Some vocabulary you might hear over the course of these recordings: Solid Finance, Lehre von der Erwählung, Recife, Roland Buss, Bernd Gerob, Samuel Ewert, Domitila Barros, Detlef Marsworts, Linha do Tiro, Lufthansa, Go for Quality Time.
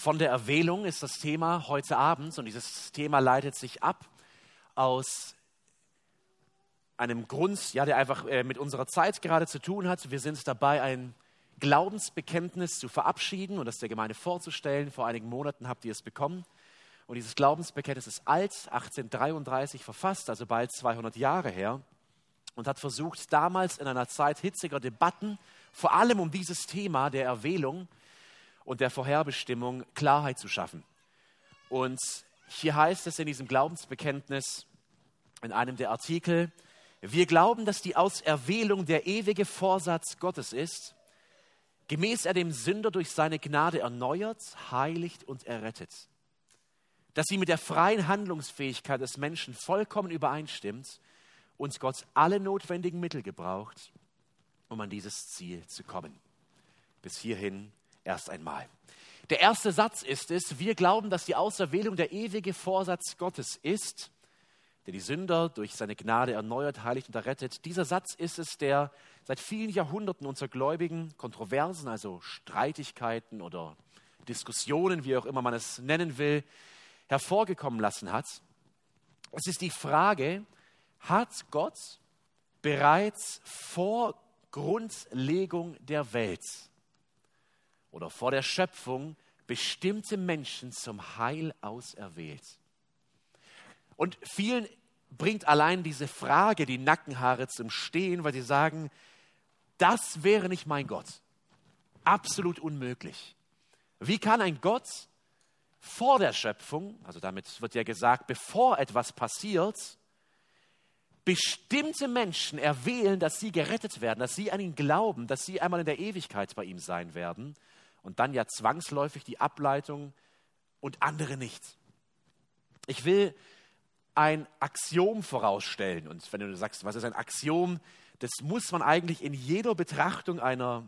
von der Erwählung ist das Thema heute Abend, und dieses Thema leitet sich ab aus einem Grund, ja, der einfach mit unserer Zeit gerade zu tun hat. Wir sind dabei, ein Glaubensbekenntnis zu verabschieden und das der Gemeinde vorzustellen. Vor einigen Monaten habt ihr es bekommen. Und dieses Glaubensbekenntnis ist alt, 1833 verfasst, also bald 200 Jahre her, und hat versucht, damals in einer Zeit hitziger Debatten, vor allem um dieses Thema der Erwählung und der Vorherbestimmung, Klarheit zu schaffen. Und hier heißt es in diesem Glaubensbekenntnis, in einem der Artikel: Wir glauben, dass die Auserwählung der ewige Vorsatz Gottes ist, gemäß er dem Sünder durch seine Gnade erneuert, heiligt und errettet, dass sie mit der freien Handlungsfähigkeit des Menschen vollkommen übereinstimmt und Gott alle notwendigen Mittel gebraucht, um an dieses Ziel zu kommen. Bis hierhin erst einmal. Der erste Satz ist es: Wir glauben, dass die Auserwählung der ewige Vorsatz Gottes ist, der die Sünder durch seine Gnade erneuert, heiligt und errettet. Dieser Satz ist es, der seit vielen Jahrhunderten unter Gläubigen Kontroversen, also Streitigkeiten oder Diskussionen, wie auch immer man es nennen will, hervorgekommen lassen hat. Es ist die Frage: Hat Gott bereits vor Grundlegung der Welt oder vor der Schöpfung bestimmte Menschen zum Heil auserwählt? Und vielen bringt allein diese Frage die Nackenhaare zum Stehen, weil sie sagen, das wäre nicht mein Gott. Absolut unmöglich. Wie kann ein Gott vor der Schöpfung, also damit wird ja gesagt, bevor etwas passiert, bestimmte Menschen erwählen, dass sie gerettet werden, dass sie an ihn glauben, dass sie einmal in der Ewigkeit bei ihm sein werden und dann ja zwangsläufig die Ableitung und andere nicht. Ich will ein Axiom vorausstellen, und wenn du sagst, was ist ein Axiom, das muss man eigentlich in jeder Betrachtung einer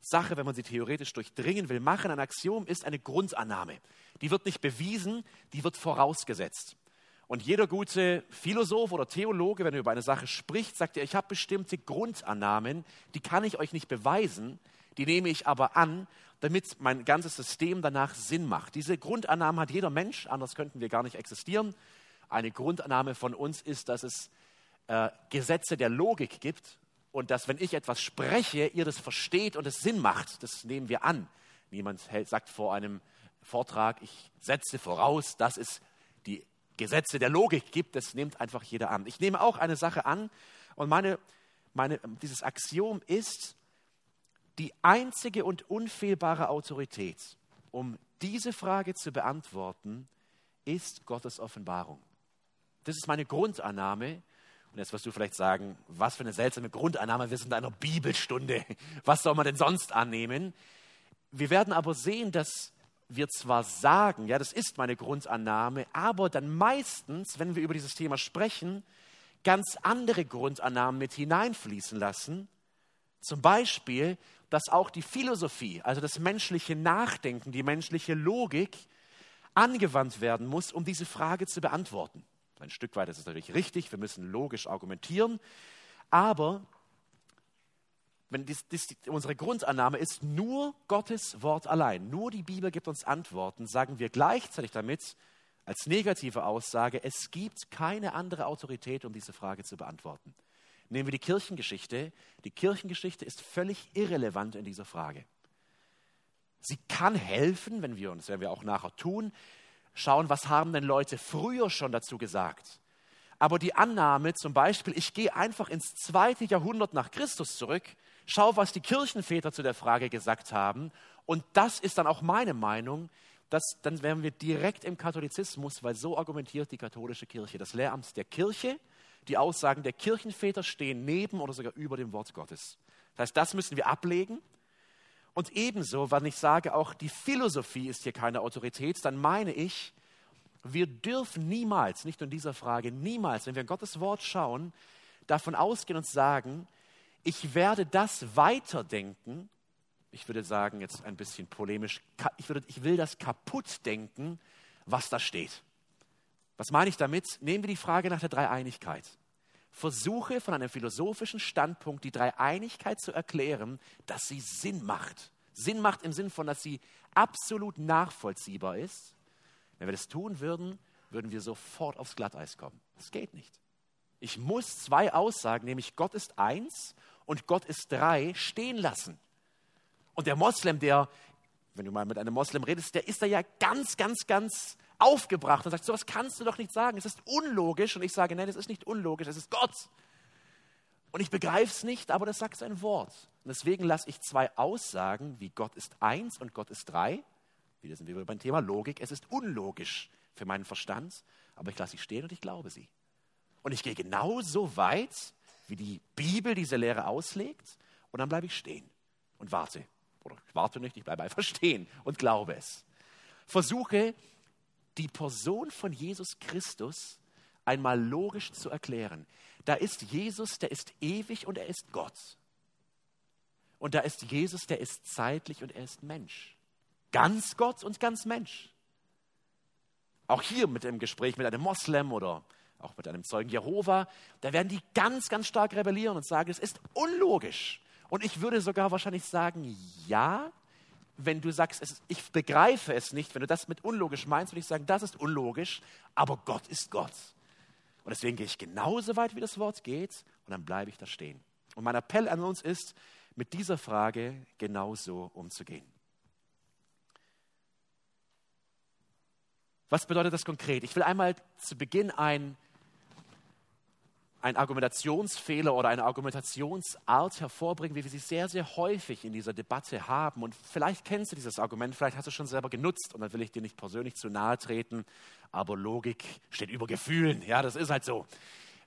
Sache, wenn man sie theoretisch durchdringen will, machen. Ein Axiom ist eine Grundannahme. Die wird nicht bewiesen, die wird vorausgesetzt. Und jeder gute Philosoph oder Theologe, wenn er über eine Sache spricht, sagt er, ich habe bestimmte Grundannahmen, die kann ich euch nicht beweisen, die nehme ich aber an, damit mein ganzes System danach Sinn macht. Diese Grundannahmen hat jeder Mensch, anders könnten wir gar nicht existieren. Eine Grundannahme von uns ist, dass es Gesetze der Logik gibt. Und dass, wenn ich etwas spreche, ihr das versteht und es Sinn macht, das nehmen wir an. Niemand sagt vor einem Vortrag, ich setze voraus, dass es die Gesetze der Logik gibt. Das nimmt einfach jeder an. Ich nehme auch eine Sache an, und dieses Axiom ist die einzige und unfehlbare Autorität, um diese Frage zu beantworten, ist Gottes Offenbarung. Das ist meine Grundannahme. Und jetzt wirst du vielleicht sagen, was für eine seltsame Grundannahme, wir sind in einer Bibelstunde. Was soll man denn sonst annehmen? Wir werden aber sehen, dass wir zwar sagen, ja, das ist meine Grundannahme, aber dann meistens, wenn wir über dieses Thema sprechen, ganz andere Grundannahmen mit hineinfließen lassen. Zum Beispiel, dass auch die Philosophie, also das menschliche Nachdenken, die menschliche Logik angewandt werden muss, um diese Frage zu beantworten. Ein Stück weit ist es natürlich richtig, wir müssen logisch argumentieren, aber wenn unsere Grundannahme ist, nur Gottes Wort allein, nur die Bibel gibt uns Antworten, sagen wir gleichzeitig damit als negative Aussage, es gibt keine andere Autorität, um diese Frage zu beantworten. Nehmen wir die Kirchengeschichte. Die Kirchengeschichte ist völlig irrelevant in dieser Frage. Sie kann helfen, wenn wir auch nachher tun, schauen, was haben denn Leute früher schon dazu gesagt. Aber die Annahme zum Beispiel, ich gehe einfach ins 2. Jahrhundert nach Christus zurück, schaue, was die Kirchenväter zu der Frage gesagt haben, und das ist dann auch meine Meinung, dann wären wir direkt im Katholizismus, weil so argumentiert die katholische Kirche. Das Lehramt der Kirche, die Aussagen der Kirchenväter stehen neben oder sogar über dem Wort Gottes. Das heißt, das müssen wir ablegen. Und ebenso, wenn ich sage, auch die Philosophie ist hier keine Autorität, dann meine ich, wir dürfen niemals, nicht nur in dieser Frage, niemals, wenn wir in Gottes Wort schauen, davon ausgehen und sagen, ich werde das weiterdenken, ich würde sagen, jetzt ein bisschen polemisch, ich will das kaputt denken, was da steht. Was meine ich damit? Nehmen wir die Frage nach der Dreieinigkeit. Versuche von einem philosophischen Standpunkt die Dreieinigkeit zu erklären, dass sie Sinn macht. Sinn macht im Sinn von, dass sie absolut nachvollziehbar ist. Wenn wir das tun würden, würden wir sofort aufs Glatteis kommen. Das geht nicht. Ich muss zwei Aussagen, nämlich Gott ist eins und Gott ist drei, stehen lassen. Und der Moslem, der, wenn du mal mit einem Moslem redest, der ist da ja ganz aufgebracht und sagt, sowas kannst du doch nicht sagen, es ist unlogisch. Und ich sage, nein, es ist nicht unlogisch, es ist Gott. Und ich begreife es nicht, aber das sagt sein Wort. Und deswegen lasse ich zwei Aussagen, wie Gott ist eins und Gott ist drei, wieder sind wir beim Thema Logik, es ist unlogisch für meinen Verstand, aber ich lasse sie stehen und ich glaube sie. Und ich gehe genauso weit, wie die Bibel diese Lehre auslegt, und dann bleibe ich stehen und warte. Oder ich warte nicht, ich bleibe einfach stehen und glaube es. Versuche, die Person von Jesus Christus einmal logisch zu erklären. Da ist Jesus, der ist ewig und er ist Gott. Und da ist Jesus, der ist zeitlich und er ist Mensch. Ganz Gott und ganz Mensch. Auch hier mit dem Gespräch mit einem Moslem oder auch mit einem Zeugen Jehova, da werden die ganz stark rebellieren und sagen, es ist unlogisch. Und ich würde sogar wahrscheinlich sagen, ja, wenn du sagst, ich begreife es nicht, wenn du das mit unlogisch meinst, würde ich sagen, das ist unlogisch, aber Gott ist Gott. Und deswegen gehe ich genauso weit, wie das Wort geht, und dann bleibe ich da stehen. Und mein Appell an uns ist, mit dieser Frage genauso umzugehen. Was bedeutet das konkret? Ich will einmal zu Beginn einen Argumentationsfehler oder eine Argumentationsart hervorbringen, wie wir sie sehr häufig in dieser Debatte haben. Und vielleicht kennst du dieses Argument, vielleicht hast du es schon selber genutzt, und dann will ich dir nicht persönlich zu nahe treten, aber Logik steht über Gefühlen. Ja, das ist halt so.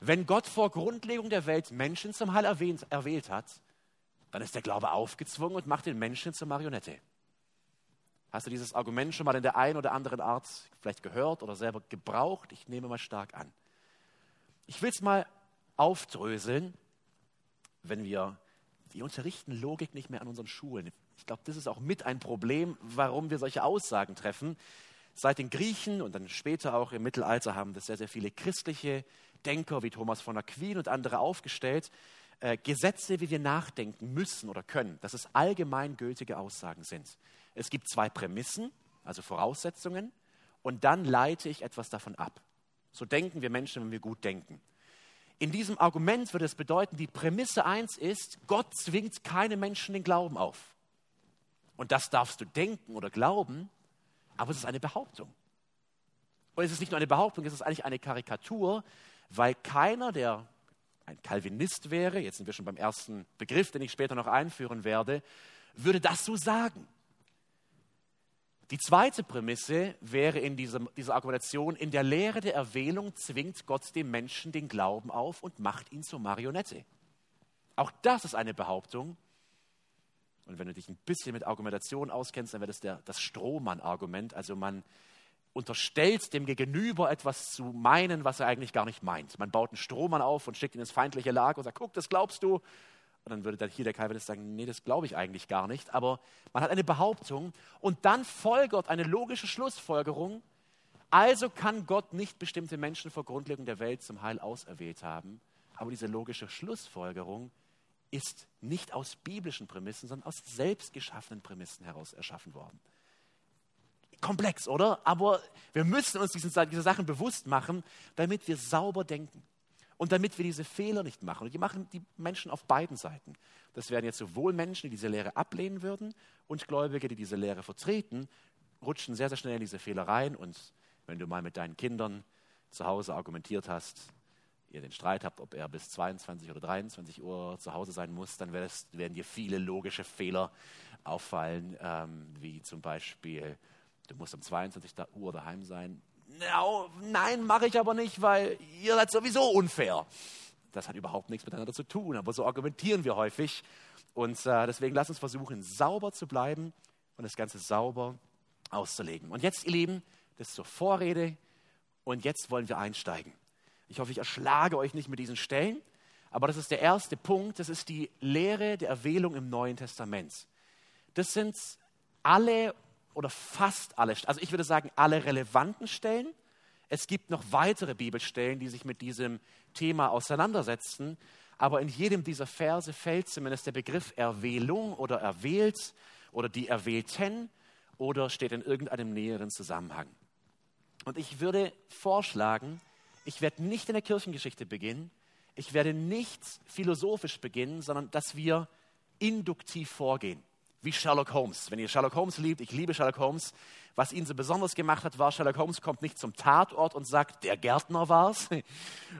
Wenn Gott vor Grundlegung der Welt Menschen zum Heil erwählt hat, dann ist der Glaube aufgezwungen und macht den Menschen zur Marionette. Hast du dieses Argument schon mal in der einen oder anderen Art vielleicht gehört oder selber gebraucht? Ich nehme mal stark an. Ich will es mal aufdröseln, wir unterrichten Logik nicht mehr an unseren Schulen. Ich glaube, das ist auch mit ein Problem, warum wir solche Aussagen treffen. Seit den Griechen und dann später auch im Mittelalter haben das sehr viele christliche Denker wie Thomas von Aquin und andere aufgestellt. Gesetze, wie wir nachdenken müssen oder können, dass es allgemeingültige Aussagen sind. Es gibt zwei Prämissen, also Voraussetzungen, und dann leite ich etwas davon ab. So denken wir Menschen, wenn wir gut denken. In diesem Argument würde es bedeuten, die Prämisse 1 ist, Gott zwingt keine Menschen den Glauben auf. Und das darfst du denken oder glauben, aber es ist eine Behauptung. Und es ist nicht nur eine Behauptung, es ist eigentlich eine Karikatur, weil keiner, der ein Calvinist wäre, jetzt sind wir schon beim ersten Begriff, den ich später noch einführen werde, würde das so sagen. Die zweite Prämisse wäre in dieser Argumentation, in der Lehre der Erwählung zwingt Gott dem Menschen den Glauben auf und macht ihn zur Marionette. Auch das ist eine Behauptung. Und wenn du dich ein bisschen mit Argumentation auskennst, dann wäre das das Strohmann-Argument. Also man unterstellt dem Gegenüber etwas zu meinen, was er eigentlich gar nicht meint. Man baut einen Strohmann auf und schickt ihn ins feindliche Lager und sagt, guck, das glaubst du. Und dann würde dann hier der Calvinist sagen, nee, das glaube ich eigentlich gar nicht. Aber man hat eine Behauptung und dann folgert eine logische Schlussfolgerung. Also kann Gott nicht bestimmte Menschen vor Grundlegung der Welt zum Heil auserwählt haben. Aber diese logische Schlussfolgerung ist nicht aus biblischen Prämissen, sondern aus selbstgeschaffenen Prämissen heraus erschaffen worden. Komplex, oder? Aber wir müssen uns diese Sachen bewusst machen, damit wir sauber denken. Und damit wir diese Fehler nicht machen. Und die machen die Menschen auf beiden Seiten. Das wären jetzt sowohl Menschen, die diese Lehre ablehnen würden, und Gläubige, die diese Lehre vertreten, rutschen sehr schnell in diese Fehler rein. Und wenn du mal mit deinen Kindern zu Hause argumentiert hast, ihr den Streit habt, ob er bis 22 oder 23 Uhr zu Hause sein muss, dann werden dir viele logische Fehler auffallen, wie zum Beispiel, du musst um 22 Uhr daheim sein. No, nein, mache ich aber nicht, weil ihr seid sowieso unfair. Das hat überhaupt nichts miteinander zu tun, aber so argumentieren wir häufig. Und deswegen lasst uns versuchen, sauber zu bleiben und das Ganze sauber auszulegen. Und jetzt, ihr Lieben, das ist zur Vorrede und jetzt wollen wir einsteigen. Ich hoffe, ich erschlage euch nicht mit diesen Stellen, aber das ist der erste Punkt. Das ist die Lehre der Erwählung im Neuen Testament. Das sind alle oder fast alle, also ich würde sagen, alle relevanten Stellen. Es gibt noch weitere Bibelstellen, die sich mit diesem Thema auseinandersetzen, aber in jedem dieser Verse fällt zumindest der Begriff Erwählung oder erwählt oder die Erwählten oder steht in irgendeinem näheren Zusammenhang. Und ich würde vorschlagen, ich werde nicht in der Kirchengeschichte beginnen, ich werde nicht philosophisch beginnen, sondern dass wir induktiv vorgehen, wie Sherlock Holmes. Wenn ihr Sherlock Holmes liebt, ich liebe Sherlock Holmes. Was ihn so besonders gemacht hat, war, Sherlock Holmes kommt nicht zum Tatort und sagt, der Gärtner war's.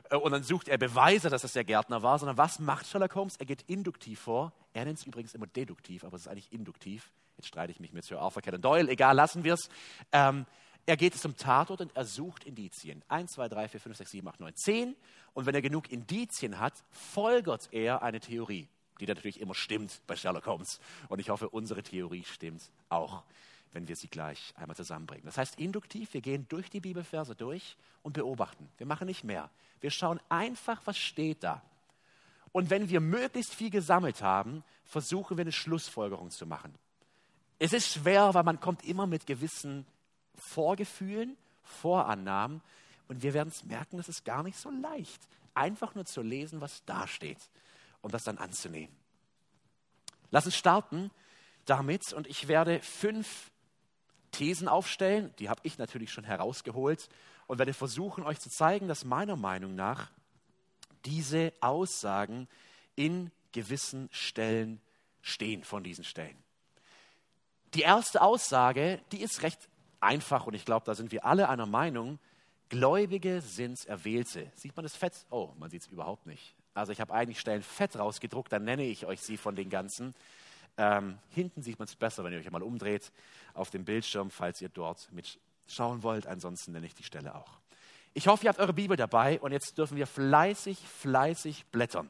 Und dann sucht er Beweise, dass es der Gärtner war, sondern was macht Sherlock Holmes? Er geht induktiv vor. Er nennt es übrigens immer deduktiv, aber es ist eigentlich induktiv. Jetzt streite ich mich mit Sir Arthur Conan Doyle, egal, lassen wir es. Er geht zum Tatort und er sucht Indizien. 1, 2, 3, 4, 5, 6, 7, 8, 9, 10. Und wenn er genug Indizien hat, folgert er eine Theorie, die natürlich immer stimmt bei Sherlock Holmes. Und ich hoffe, unsere Theorie stimmt auch, wenn wir sie gleich einmal zusammenbringen. Das heißt induktiv, wir gehen durch die Bibelverse durch und beobachten. Wir machen nicht mehr. Wir schauen einfach, was steht da. Und wenn wir möglichst viel gesammelt haben, versuchen wir eine Schlussfolgerung zu machen. Es ist schwer, weil man kommt immer mit gewissen Vorgefühlen, Vorannahmen, und wir werden es merken, es ist gar nicht so leicht, einfach nur zu lesen, was da steht und das dann anzunehmen. Lass uns starten damit, und ich werde 5 Thesen aufstellen, die habe ich natürlich schon herausgeholt, und werde versuchen, euch zu zeigen, dass meiner Meinung nach diese Aussagen in gewissen Stellen stehen, von diesen Stellen. Die erste Aussage, die ist recht einfach, und ich glaube, da sind wir alle einer Meinung, Gläubige sind Erwählte. Sieht man das fett? Oh, man sieht es überhaupt nicht. Also ich habe eigentlich Stellen fett rausgedruckt, dann nenne ich euch sie von den ganzen. Hinten sieht man es besser, wenn ihr euch einmal umdreht auf dem Bildschirm, falls ihr dort mitschauen wollt. Ansonsten nenne ich die Stelle auch. Ich hoffe, ihr habt eure Bibel dabei, und jetzt dürfen wir fleißig blättern.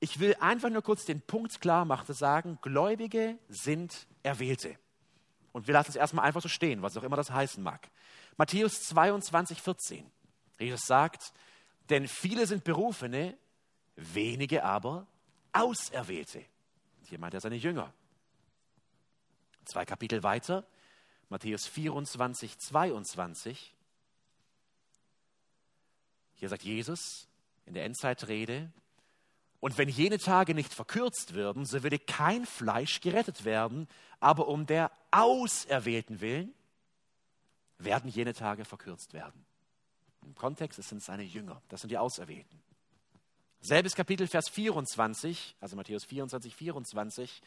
Ich will einfach nur kurz den Punkt klar machen, sagen, Gläubige sind Erwählte. Und wir lassen es erstmal einfach so stehen, was auch immer das heißen mag. Matthäus 22, 14. Jesus sagt, denn viele sind Berufene, wenige aber Auserwählte. Hier meint er seine Jünger. 2 Kapitel weiter, Matthäus 24, 22. Hier sagt Jesus in der Endzeitrede, und wenn jene Tage nicht verkürzt würden, so würde kein Fleisch gerettet werden, aber um der Auserwählten willen werden jene Tage verkürzt werden. Im Kontext, es sind seine Jünger, das sind die Auserwählten. Selbes Kapitel, Vers 24, also Matthäus 24, 24.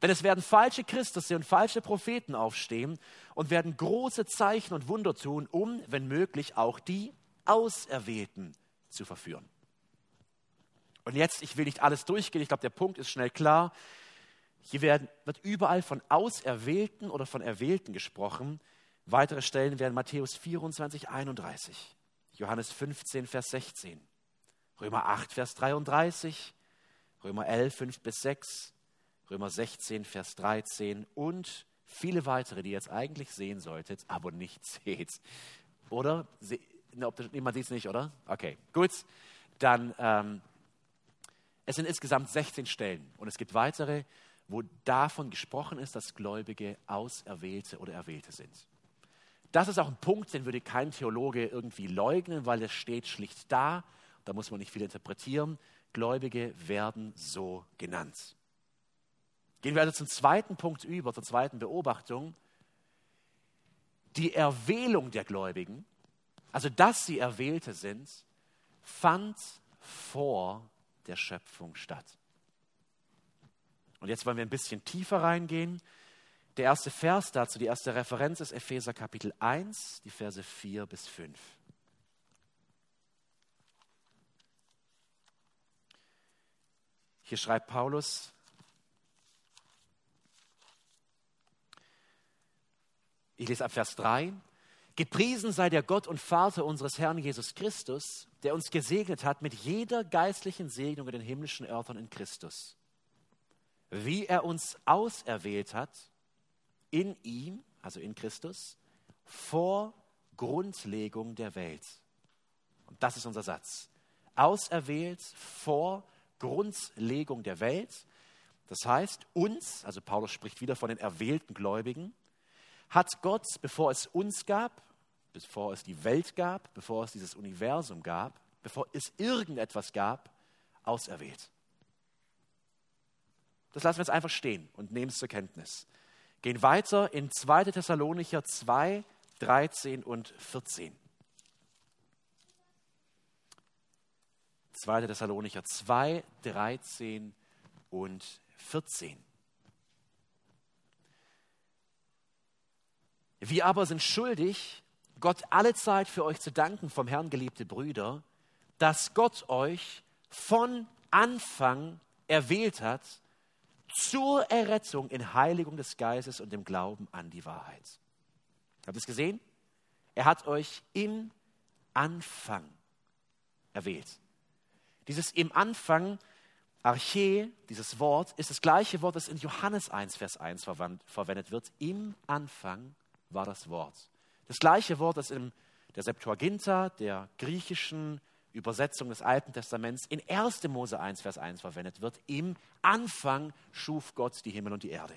Denn es werden falsche Christusse und falsche Propheten aufstehen und werden große Zeichen und Wunder tun, um, wenn möglich, auch die Auserwählten zu verführen. Und jetzt, ich will nicht alles durchgehen, ich glaube, der Punkt ist schnell klar. Hier wird überall von Auserwählten oder von Erwählten gesprochen. Weitere Stellen wären Matthäus 24, 31, Johannes 15, Vers 16, Römer 8, Vers 33, Römer 11, 5 bis 6, Römer 16, Vers 13 und viele weitere, die ihr jetzt eigentlich sehen solltet, aber nicht seht. Oder? Niemand sieht es nicht, oder? Okay, gut. Dann... Es sind insgesamt 16 Stellen, und es gibt weitere, wo davon gesprochen ist, dass Gläubige Auserwählte oder Erwählte sind. Das ist auch ein Punkt, den würde kein Theologe irgendwie leugnen, weil es steht schlicht da, da muss man nicht viel interpretieren, Gläubige werden so genannt. Gehen wir also zum zweiten Punkt über, zur zweiten Beobachtung. Die Erwählung der Gläubigen, also dass sie Erwählte sind, fand vor der Schöpfung statt. Und jetzt wollen wir ein bisschen tiefer reingehen. Der erste Vers dazu, die erste Referenz ist Epheser Kapitel 1, die Verse 4 bis 5. Hier schreibt Paulus, ich lese ab Vers 3, gepriesen sei der Gott und Vater unseres Herrn Jesus Christus, der uns gesegnet hat mit jeder geistlichen Segnung in den himmlischen Örtern in Christus. Wie er uns auserwählt hat, in ihm, also in Christus, vor Grundlegung der Welt. Und das ist unser Satz. Auserwählt vor Grundlegung der Welt. Das heißt, uns, also Paulus spricht wieder von den erwählten Gläubigen, hat Gott, bevor es uns gab, bevor es die Welt gab, bevor es dieses Universum gab, bevor es irgendetwas gab, auserwählt. Das lassen wir jetzt einfach stehen und nehmen es zur Kenntnis. Gehen weiter in 2. Thessalonicher 2, 13 und 14. 2. Thessalonicher 2, 13 und 14. Wir aber sind schuldig, Gott allezeit für euch zu danken vom Herrn, geliebte Brüder, dass Gott euch von Anfang erwählt hat zur Errettung in Heiligung des Geistes und dem Glauben an die Wahrheit. Habt ihr es gesehen? Er hat euch im Anfang erwählt. Dieses im Anfang, Arche, dieses Wort, ist das gleiche Wort, das in Johannes 1, Vers 1 verwendet wird. Im Anfang war das Wort. Das gleiche Wort, das in der Septuaginta, der griechischen Übersetzung des Alten Testaments, in 1. Mose 1, Vers 1 verwendet wird. Im Anfang schuf Gott die Himmel und die Erde.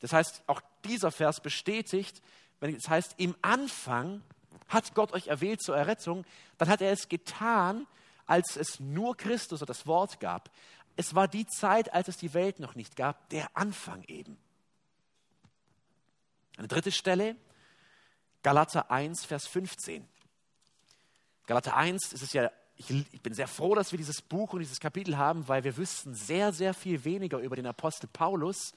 Das heißt, auch dieser Vers bestätigt, wenn es heißt, im Anfang hat Gott euch erwählt zur Errettung, dann hat er es getan, als es nur Christus oder das Wort gab. Es war die Zeit, als es die Welt noch nicht gab, der Anfang eben. Eine dritte Stelle, Galater 1, Vers 15. Galater 1, ist es ja, ich bin sehr froh, dass wir dieses Buch und dieses Kapitel haben, weil wir wüssten sehr, sehr viel weniger über den Apostel Paulus,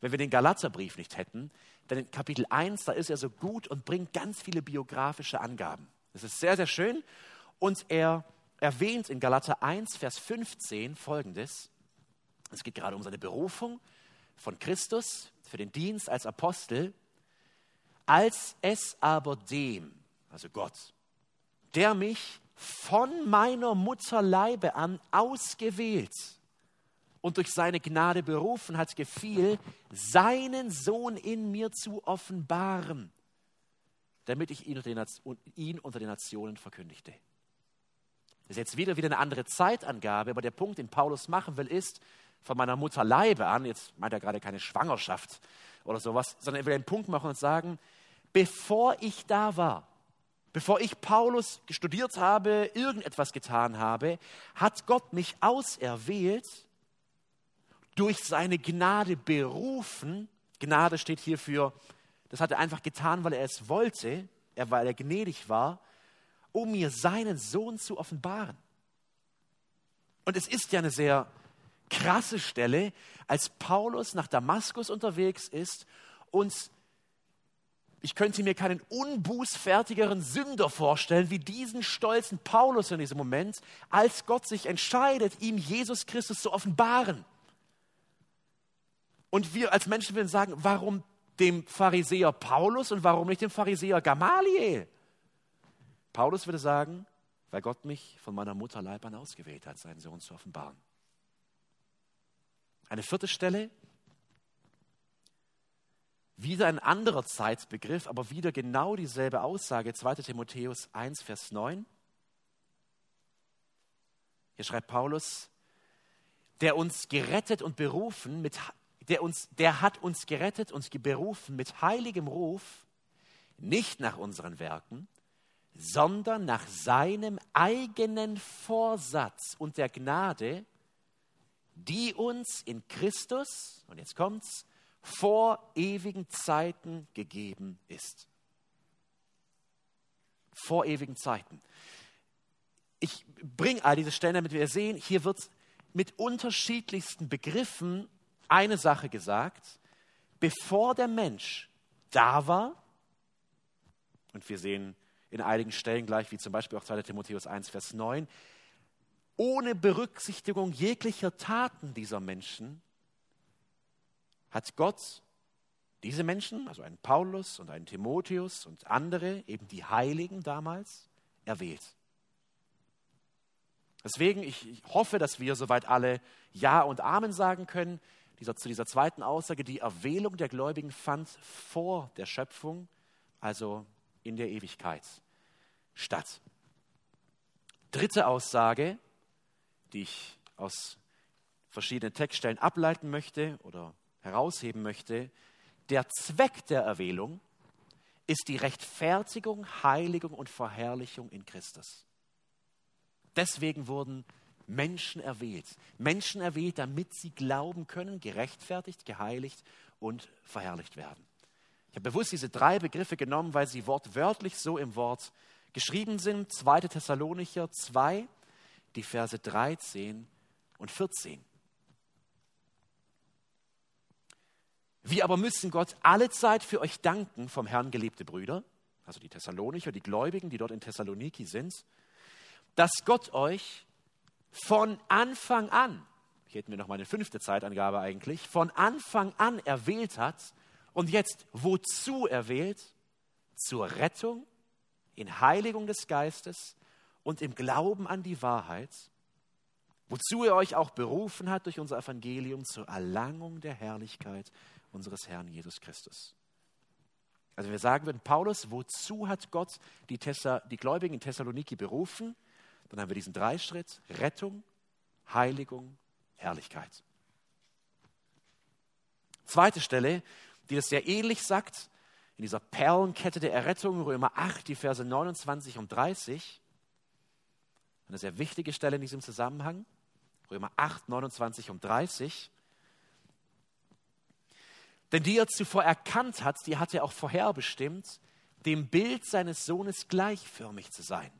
wenn wir den Galaterbrief nicht hätten. Denn in Kapitel 1, da ist er so gut und bringt ganz viele biografische Angaben. Das ist sehr, sehr schön. Und er erwähnt in Galater 1, Vers 15 Folgendes. Es geht gerade um seine Berufung von Christus für den Dienst als Apostel. Als es aber dem, also Gott, der mich von meiner Mutterleibe an ausgewählt und durch seine Gnade berufen hat, gefiel, seinen Sohn in mir zu offenbaren, damit ich ihn unter den Nationen verkündigte. Das ist jetzt wieder eine andere Zeitangabe, aber der Punkt, den Paulus machen will, ist, von meiner Mutterleibe an, jetzt meint er gerade keine Schwangerschaft oder sowas, sondern er will einen Punkt machen und sagen, bevor ich da war, bevor ich Paulus studiert habe, irgendetwas getan habe, hat Gott mich auserwählt, durch seine Gnade berufen. Gnade steht hierfür, das hat er einfach getan, weil er es wollte, weil er gnädig war, um mir seinen Sohn zu offenbaren. Und es ist ja eine sehr krasse Stelle, als Paulus nach Damaskus unterwegs ist und ich könnte mir keinen unbußfertigeren Sünder vorstellen, wie diesen stolzen Paulus in diesem Moment, als Gott sich entscheidet, ihm Jesus Christus zu offenbaren. Und wir als Menschen würden sagen, warum dem Pharisäer Paulus und warum nicht dem Pharisäer Gamaliel? Paulus würde sagen, weil Gott mich von meiner Mutterleib an ausgewählt hat, seinen Sohn zu offenbaren. Eine vierte Stelle, wieder ein anderer Zeitbegriff, aber wieder genau dieselbe Aussage, 2. Timotheus 1, Vers 9. Hier schreibt Paulus, der hat uns gerettet und berufen mit heiligem Ruf, nicht nach unseren Werken, sondern nach seinem eigenen Vorsatz und der Gnade, die uns in Christus, und jetzt kommt's, vor ewigen Zeiten gegeben ist. Vor ewigen Zeiten. Ich bringe all diese Stellen, damit wir sehen, hier wird mit unterschiedlichsten Begriffen eine Sache gesagt, bevor der Mensch da war, und wir sehen in einigen Stellen gleich, wie zum Beispiel auch 2. Timotheus 1, Vers 9, ohne Berücksichtigung jeglicher Taten dieser Menschen, hat Gott diese Menschen, also einen Paulus und einen Timotheus und andere, eben die Heiligen damals, erwählt. Deswegen, ich hoffe, dass wir soweit alle Ja und Amen sagen können, zu dieser zweiten Aussage, die Erwählung der Gläubigen fand vor der Schöpfung, also in der Ewigkeit, statt. Dritte Aussage, die ich aus verschiedenen Textstellen ableiten möchte oder herausheben möchte, der Zweck der Erwählung ist die Rechtfertigung, Heiligung und Verherrlichung in Christus. Deswegen wurden Menschen erwählt. Menschen erwählt, damit sie glauben können, gerechtfertigt, geheiligt und verherrlicht werden. Ich habe bewusst diese drei Begriffe genommen, weil sie wortwörtlich so im Wort geschrieben sind. 2. Thessalonicher 2, die Verse 13 und 14. Wir aber müssen Gott allezeit für euch danken, vom Herrn geliebte Brüder, also die Thessalonicher, die Gläubigen, die dort in Thessaloniki sind, dass Gott euch von Anfang an, hier hätten wir nochmal eine 5. Zeitangabe eigentlich, von Anfang an erwählt hat und jetzt wozu erwählt? Zur Rettung, in Heiligung des Geistes und im Glauben an die Wahrheit, wozu er euch auch berufen hat durch unser Evangelium zur Erlangung der Herrlichkeit unseres Herrn Jesus Christus. Also wir sagen würden, Paulus, wozu hat Gott die Gläubigen in Thessaloniki berufen? Dann haben wir diesen Dreischritt, Rettung, Heiligung, Herrlichkeit. Zweite Stelle, die das sehr ähnlich sagt, in dieser Perlenkette der Errettung, Römer 8, die Verse 29 und 30. Eine sehr wichtige Stelle in diesem Zusammenhang, Römer 8, 29 und 30. Denn die er zuvor erkannt hat, die hat er auch vorherbestimmt, dem Bild seines Sohnes gleichförmig zu sein,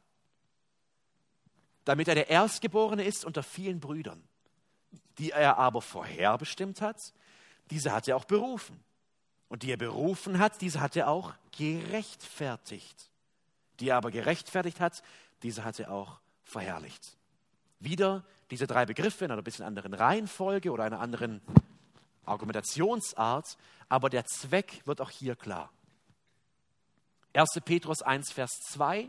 damit er der Erstgeborene ist unter vielen Brüdern. Die er aber vorherbestimmt hat, diese hat er auch berufen. Und die er berufen hat, diese hat er auch gerechtfertigt. Die er aber gerechtfertigt hat, diese hat er auch verherrlicht. Wieder diese drei Begriffe in einer bisschen anderen Reihenfolge oder einer anderen Argumentationsart, aber der Zweck wird auch hier klar. 1. Petrus 1, Vers 2,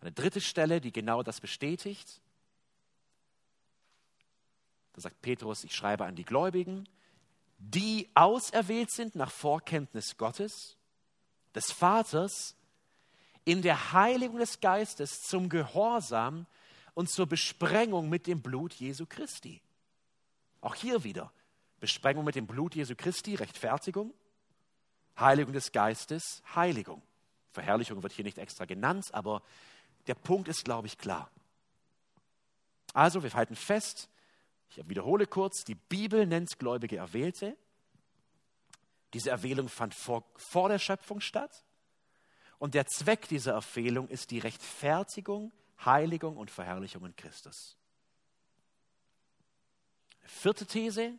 eine dritte Stelle, die genau das bestätigt. Da sagt Petrus, ich schreibe an die Gläubigen, die auserwählt sind nach Vorkenntnis Gottes, des Vaters, in der Heiligung des Geistes zum Gehorsam und zur Besprengung mit dem Blut Jesu Christi. Auch hier wieder Besprengung mit dem Blut Jesu Christi, Rechtfertigung, Heiligung des Geistes, Heiligung. Verherrlichung wird hier nicht extra genannt, aber der Punkt ist, glaube ich, klar. Also, wir halten fest, ich wiederhole kurz, die Bibel nennt Gläubige Erwählte. Diese Erwählung fand vor der Schöpfung statt. Und der Zweck dieser Erwählung ist die Rechtfertigung, Heiligung und Verherrlichung in Christus. 4. These.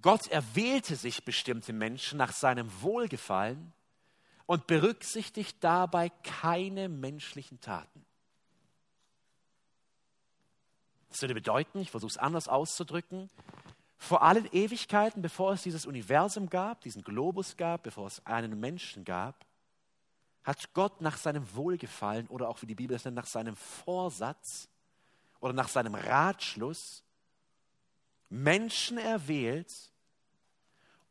Gott erwählte sich bestimmte Menschen nach seinem Wohlgefallen und berücksichtigt dabei keine menschlichen Taten. Das würde bedeuten, ich versuche es anders auszudrücken, vor allen Ewigkeiten, bevor es dieses Universum gab, diesen Globus gab, bevor es einen Menschen gab, hat Gott nach seinem Wohlgefallen oder auch, wie die Bibel es nennt, nach seinem Vorsatz oder nach seinem Ratschluss Menschen erwählt,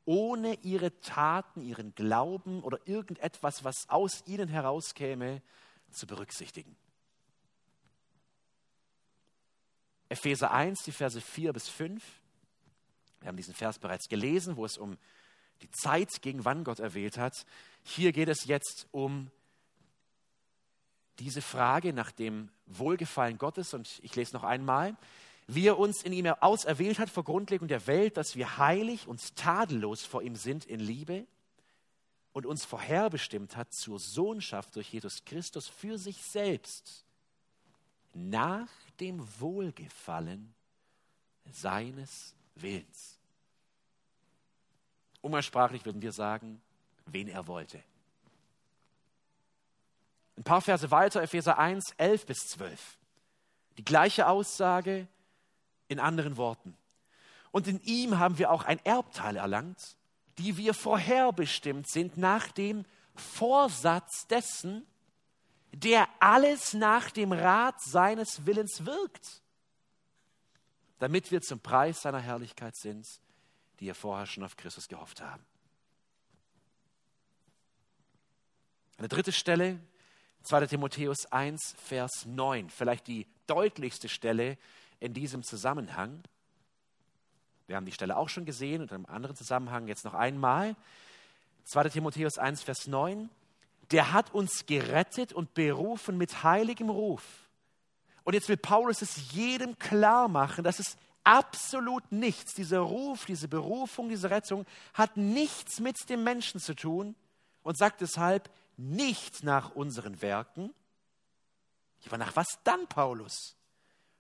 ohne ihre Taten, ihren Glauben oder irgendetwas, was aus ihnen herauskäme, zu berücksichtigen. Epheser 1, die Verse 4 bis 5. Wir haben diesen Vers bereits gelesen, wo es um die Zeit ging, wann Gott erwählt hat. Hier geht es jetzt um diese Frage nach dem Wohlgefallen Gottes. Und ich lese noch einmal. Wie er uns in ihm auserwählt hat vor Grundlegung der Welt, dass wir heilig und tadellos vor ihm sind in Liebe und uns vorherbestimmt hat zur Sohnschaft durch Jesus Christus für sich selbst, nach dem Wohlgefallen seines Willens. Umgangssprachlich würden wir sagen, wen er wollte. Ein paar Verse weiter, Epheser 1, 11 bis 12. Die gleiche Aussage in anderen Worten. Und in ihm haben wir auch ein Erbteil erlangt, die wir vorherbestimmt sind nach dem Vorsatz dessen, der alles nach dem Rat seines Willens wirkt, damit wir zum Preis seiner Herrlichkeit sind, die wir vorher schon auf Christus gehofft haben. Eine dritte Stelle, 2. Timotheus 1, Vers 9, vielleicht die deutlichste Stelle in diesem Zusammenhang. Wir haben die Stelle auch schon gesehen und in einem anderen Zusammenhang jetzt noch einmal. 2. Timotheus 1, Vers 9. Der hat uns gerettet und berufen mit heiligem Ruf. Und jetzt will Paulus es jedem klar machen, dass es Absolut nichts. Dieser Ruf, diese Berufung, diese Rettung hat nichts mit dem Menschen zu tun und sagt deshalb nicht nach unseren Werken. Aber nach was dann, Paulus?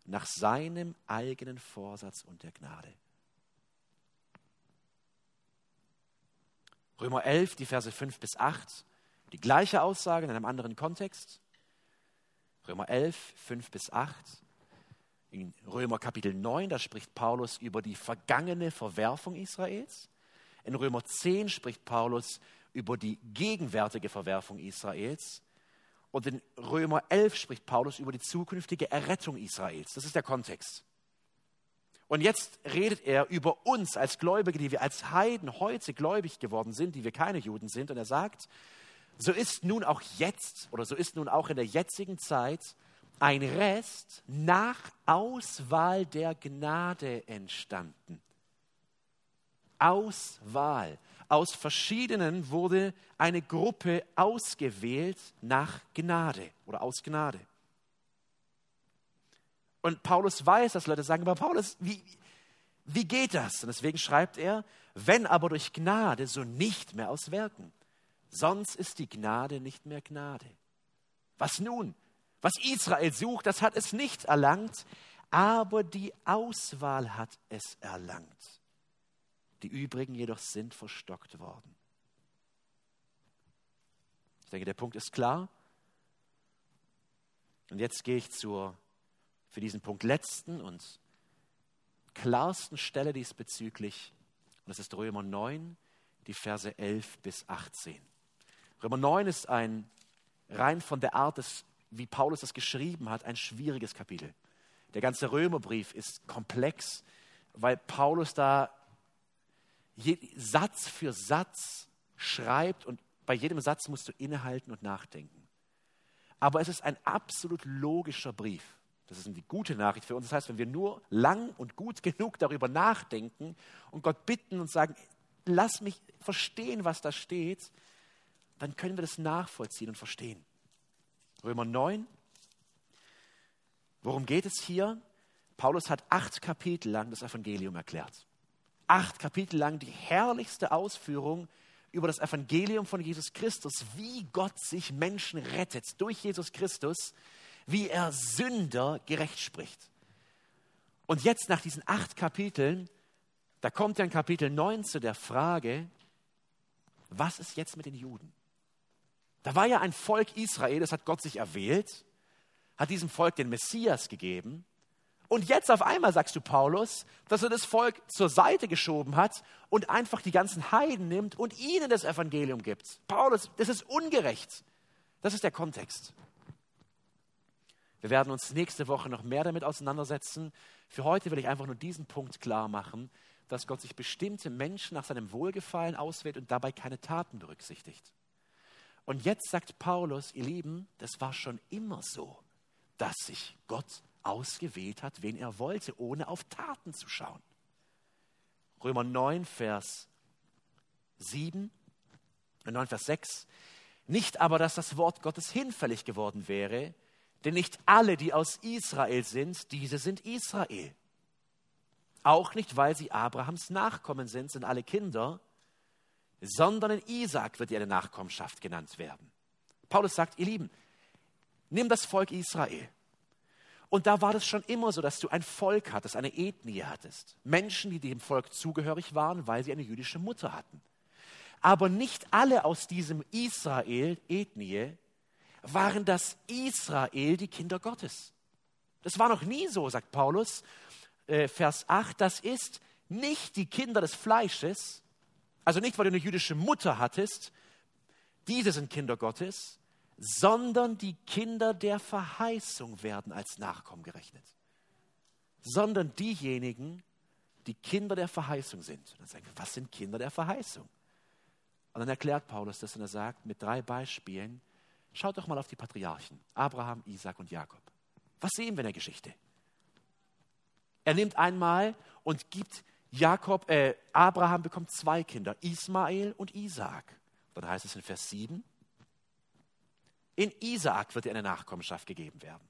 Nach seinem eigenen Vorsatz und der Gnade. Römer 11, die Verse 5 bis 8, die gleiche Aussage in einem anderen Kontext. Römer 11, 5 bis 8. In Römer Kapitel 9, da spricht Paulus über die vergangene Verwerfung Israels. In Römer 10 spricht Paulus über die gegenwärtige Verwerfung Israels. Und in Römer 11 spricht Paulus über die zukünftige Errettung Israels. Das ist der Kontext. Und jetzt redet er über uns als Gläubige, die wir als Heiden heute gläubig geworden sind, die wir keine Juden sind. Und er sagt, so ist nun auch jetzt, oder so ist nun auch in der jetzigen Zeit ein Rest nach Auswahl der Gnade entstanden. Auswahl. Aus verschiedenen wurde eine Gruppe ausgewählt nach Gnade oder aus Gnade. Und Paulus weiß, dass Leute sagen, aber Paulus, wie geht das? Und deswegen schreibt er, wenn aber durch Gnade, so nicht mehr aus Werken. Sonst ist die Gnade nicht mehr Gnade. Was nun? Was Israel sucht, das hat es nicht erlangt, aber die Auswahl hat es erlangt. Die übrigen jedoch sind verstockt worden. Ich denke, der Punkt ist klar. Und jetzt gehe ich zur für diesen Punkt letzten und klarsten Stelle diesbezüglich. Und das ist Römer 9, die Verse 11 bis 18. Römer 9 ist ein, rein von der Art, des, wie Paulus das geschrieben hat, ein schwieriges Kapitel. Der ganze Römerbrief ist komplex, weil Paulus da Satz für Satz schreibt und bei jedem Satz musst du innehalten und nachdenken. Aber es ist ein absolut logischer Brief. Das ist eine gute Nachricht für uns. Das heißt, wenn wir nur lang und gut genug darüber nachdenken und Gott bitten und sagen, lass mich verstehen, was da steht, dann können wir das nachvollziehen und verstehen. Römer 9. Worum geht es hier? Paulus hat 8 Kapitel lang das Evangelium erklärt. 8 Kapitel lang die herrlichste Ausführung über das Evangelium von Jesus Christus, wie Gott sich Menschen rettet durch Jesus Christus, wie er Sünder gerecht spricht. Und jetzt nach diesen 8 Kapiteln, da kommt ja in Kapitel 9 zu der Frage, was ist jetzt mit den Juden? Da war ja ein Volk Israel, das hat Gott sich erwählt, hat diesem Volk den Messias gegeben. Und jetzt auf einmal sagst du, Paulus, dass er das Volk zur Seite geschoben hat und einfach die ganzen Heiden nimmt und ihnen das Evangelium gibt. Paulus, das ist ungerecht. Das ist der Kontext. Wir werden uns nächste Woche noch mehr damit auseinandersetzen. Für heute will ich einfach nur diesen Punkt klar machen, dass Gott sich bestimmte Menschen nach seinem Wohlgefallen auswählt und dabei keine Taten berücksichtigt. Und jetzt sagt Paulus, ihr Lieben, das war schon immer so, dass sich Gott ausgewählt hat, wen er wollte, ohne auf Taten zu schauen. Römer 9, Vers 7 und 9, Vers 6. Nicht aber, dass das Wort Gottes hinfällig geworden wäre, denn nicht alle, die aus Israel sind, diese sind Israel. Auch nicht, weil sie Abrahams Nachkommen sind, sind alle Kinder, sondern in Isaak wird ihre Nachkommenschaft genannt werden. Paulus sagt, ihr Lieben, nimm das Volk Israel. Und da war das schon immer so, dass du ein Volk hattest, eine Ethnie hattest. Menschen, die dem Volk zugehörig waren, weil sie eine jüdische Mutter hatten. Aber nicht alle aus diesem Israel-Ethnie waren das Israel, die Kinder Gottes. Das war noch nie so, sagt Paulus, Vers 8, das ist nicht die Kinder des Fleisches, also nicht, weil du eine jüdische Mutter hattest, diese sind Kinder Gottes, sondern die Kinder der Verheißung werden als Nachkommen gerechnet. Sondern diejenigen, die Kinder der Verheißung sind. Und dann sagen wir, was sind Kinder der Verheißung? Und dann erklärt Paulus das und er sagt mit 3 Beispielen, schaut doch mal auf die Patriarchen, Abraham, Isaak und Jakob. Was sehen wir in der Geschichte? Er nimmt einmal und gibt Abraham bekommt 2 Kinder, Ismael und Isaak. Dann heißt es in Vers 7, in Isaak wird dir eine Nachkommenschaft gegeben werden.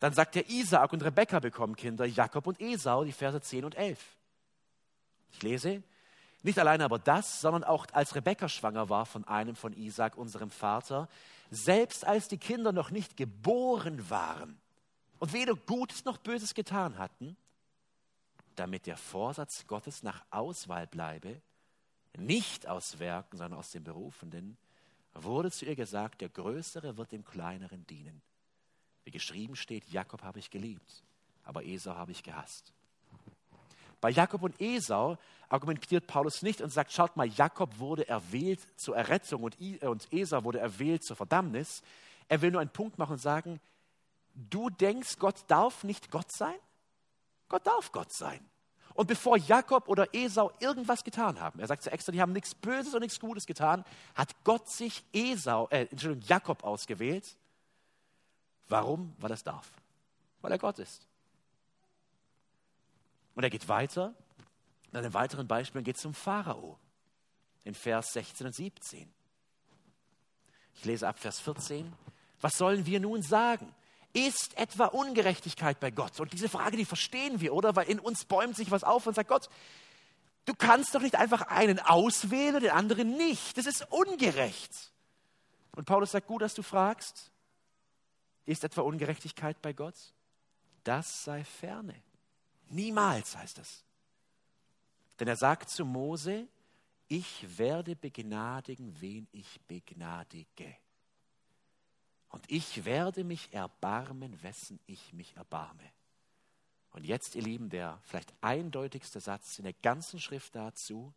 Dann sagt er, Isaak und Rebekka bekommen Kinder, Jakob und Esau, die Verse 10 und 11. Ich lese, nicht allein aber das, sondern auch als Rebekka schwanger war von einem von Isaak, unserem Vater, selbst als die Kinder noch nicht geboren waren und weder Gutes noch Böses getan hatten, damit der Vorsatz Gottes nach Auswahl bleibe, nicht aus Werken, sondern aus dem Berufenden, wurde zu ihr gesagt, der Größere wird dem Kleineren dienen. Wie geschrieben steht, Jakob habe ich geliebt, aber Esau habe ich gehasst. Bei Jakob und Esau argumentiert Paulus nicht und sagt, schaut mal, Jakob wurde erwählt zur Errettung und Esau wurde erwählt zur Verdammnis. Er will nur einen Punkt machen und sagen, du denkst, Gott darf nicht Gott sein? Gott darf Gott sein. Und bevor Jakob oder Esau irgendwas getan haben, er sagt zu extra, die haben nichts Böses und nichts Gutes getan, hat Gott sich Jakob ausgewählt. Warum? Weil er es darf. Weil er Gott ist. Und er geht weiter. Nach einem weiteren Beispiel geht es zum Pharao. In Vers 16 und 17. Ich lese ab Vers 14. Was sollen wir nun sagen? Ist etwa Ungerechtigkeit bei Gott? Und diese Frage, die verstehen wir, oder? Weil in uns bäumt sich was auf und sagt, Gott, du kannst doch nicht einfach einen auswählen und den anderen nicht. Das ist ungerecht. Und Paulus sagt, gut, dass du fragst. Ist etwa Ungerechtigkeit bei Gott? Das sei ferne. Niemals, heißt es. Denn er sagt zu Mose, ich werde begnadigen, wen ich begnadige. Und ich werde mich erbarmen, wessen ich mich erbarme. Und jetzt, ihr Lieben, der vielleicht eindeutigste Satz in der ganzen Schrift dazu.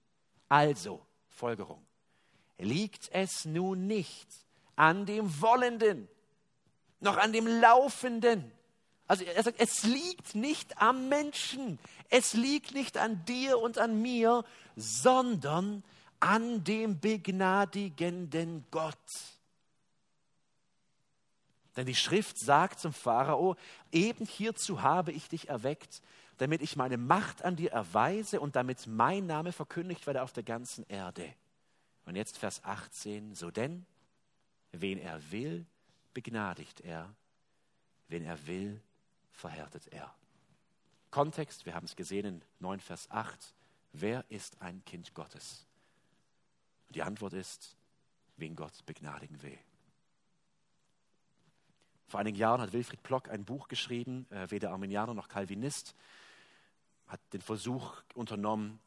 Also, Folgerung. Liegt es nun nicht an dem Wollenden, noch an dem Laufenden? Also er sagt, es liegt nicht am Menschen, es liegt nicht an dir und an mir, sondern an dem begnadigenden Gott. Denn die Schrift sagt zum Pharao, eben hierzu habe ich dich erweckt, damit ich meine Macht an dir erweise und damit mein Name verkündigt werde auf der ganzen Erde. Und jetzt Vers 18, so denn, wen er will, begnadigt er, wen er will, verhärtet er. Kontext, wir haben es gesehen in 9 Vers 8, wer ist ein Kind Gottes? Und die Antwort ist, wen Gott begnadigen will. Vor einigen Jahren hat Wilfried Plock ein Buch geschrieben, weder Arminianer noch Calvinist, hat den Versuch unternommen,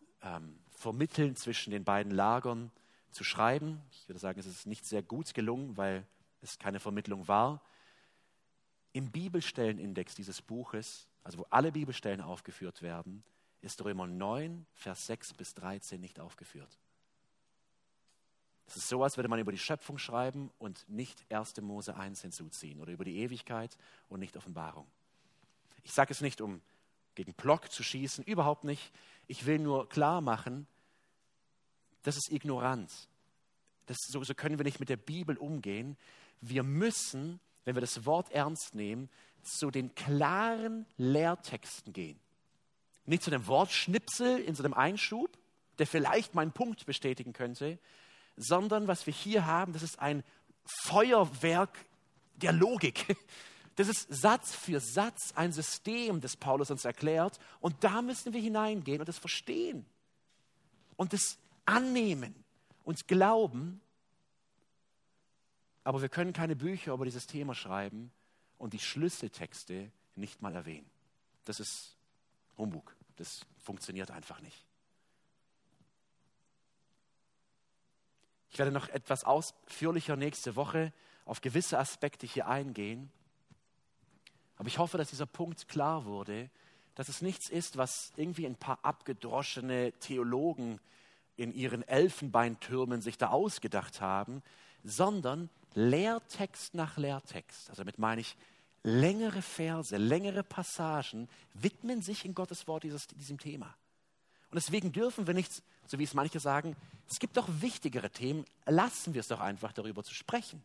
vermitteln zwischen den beiden Lagern zu schreiben. Ich würde sagen, es ist nicht sehr gut gelungen, weil es keine Vermittlung war. Im Bibelstellenindex dieses Buches, also wo alle Bibelstellen aufgeführt werden, ist Römer 9, Vers 6 bis 13 nicht aufgeführt. Es ist so, als würde man über die Schöpfung schreiben und nicht 1. Mose 1 hinzuziehen oder über die Ewigkeit und nicht Offenbarung. Ich sage es nicht, um gegen Plock zu schießen, überhaupt nicht. Ich will nur klar machen, das ist Ignoranz. So können wir nicht mit der Bibel umgehen. Wir müssen, wenn wir das Wort ernst nehmen, zu den klaren Lehrtexten gehen. Nicht zu einem Wortschnipsel in so einem Einschub, der vielleicht meinen Punkt bestätigen könnte, sondern was wir hier haben, das ist ein Feuerwerk der Logik. Das ist Satz für Satz ein System, das Paulus uns erklärt. Und da müssen wir hineingehen und das verstehen und das annehmen und glauben. Aber wir können keine Bücher über dieses Thema schreiben und die Schlüsseltexte nicht mal erwähnen. Das ist Humbug. Das funktioniert einfach nicht. Ich werde noch etwas ausführlicher nächste Woche auf gewisse Aspekte hier eingehen. Aber ich hoffe, dass dieser Punkt klar wurde, dass es nichts ist, was irgendwie ein paar abgedroschene Theologen in ihren Elfenbeintürmen sich da ausgedacht haben, sondern Lehrtext nach Lehrtext. Also damit meine ich, längere Verse, längere Passagen widmen sich in Gottes Wort diesem Thema. Und deswegen dürfen wir nicht, so wie es manche sagen, es gibt doch wichtigere Themen, lassen wir es doch einfach darüber zu sprechen.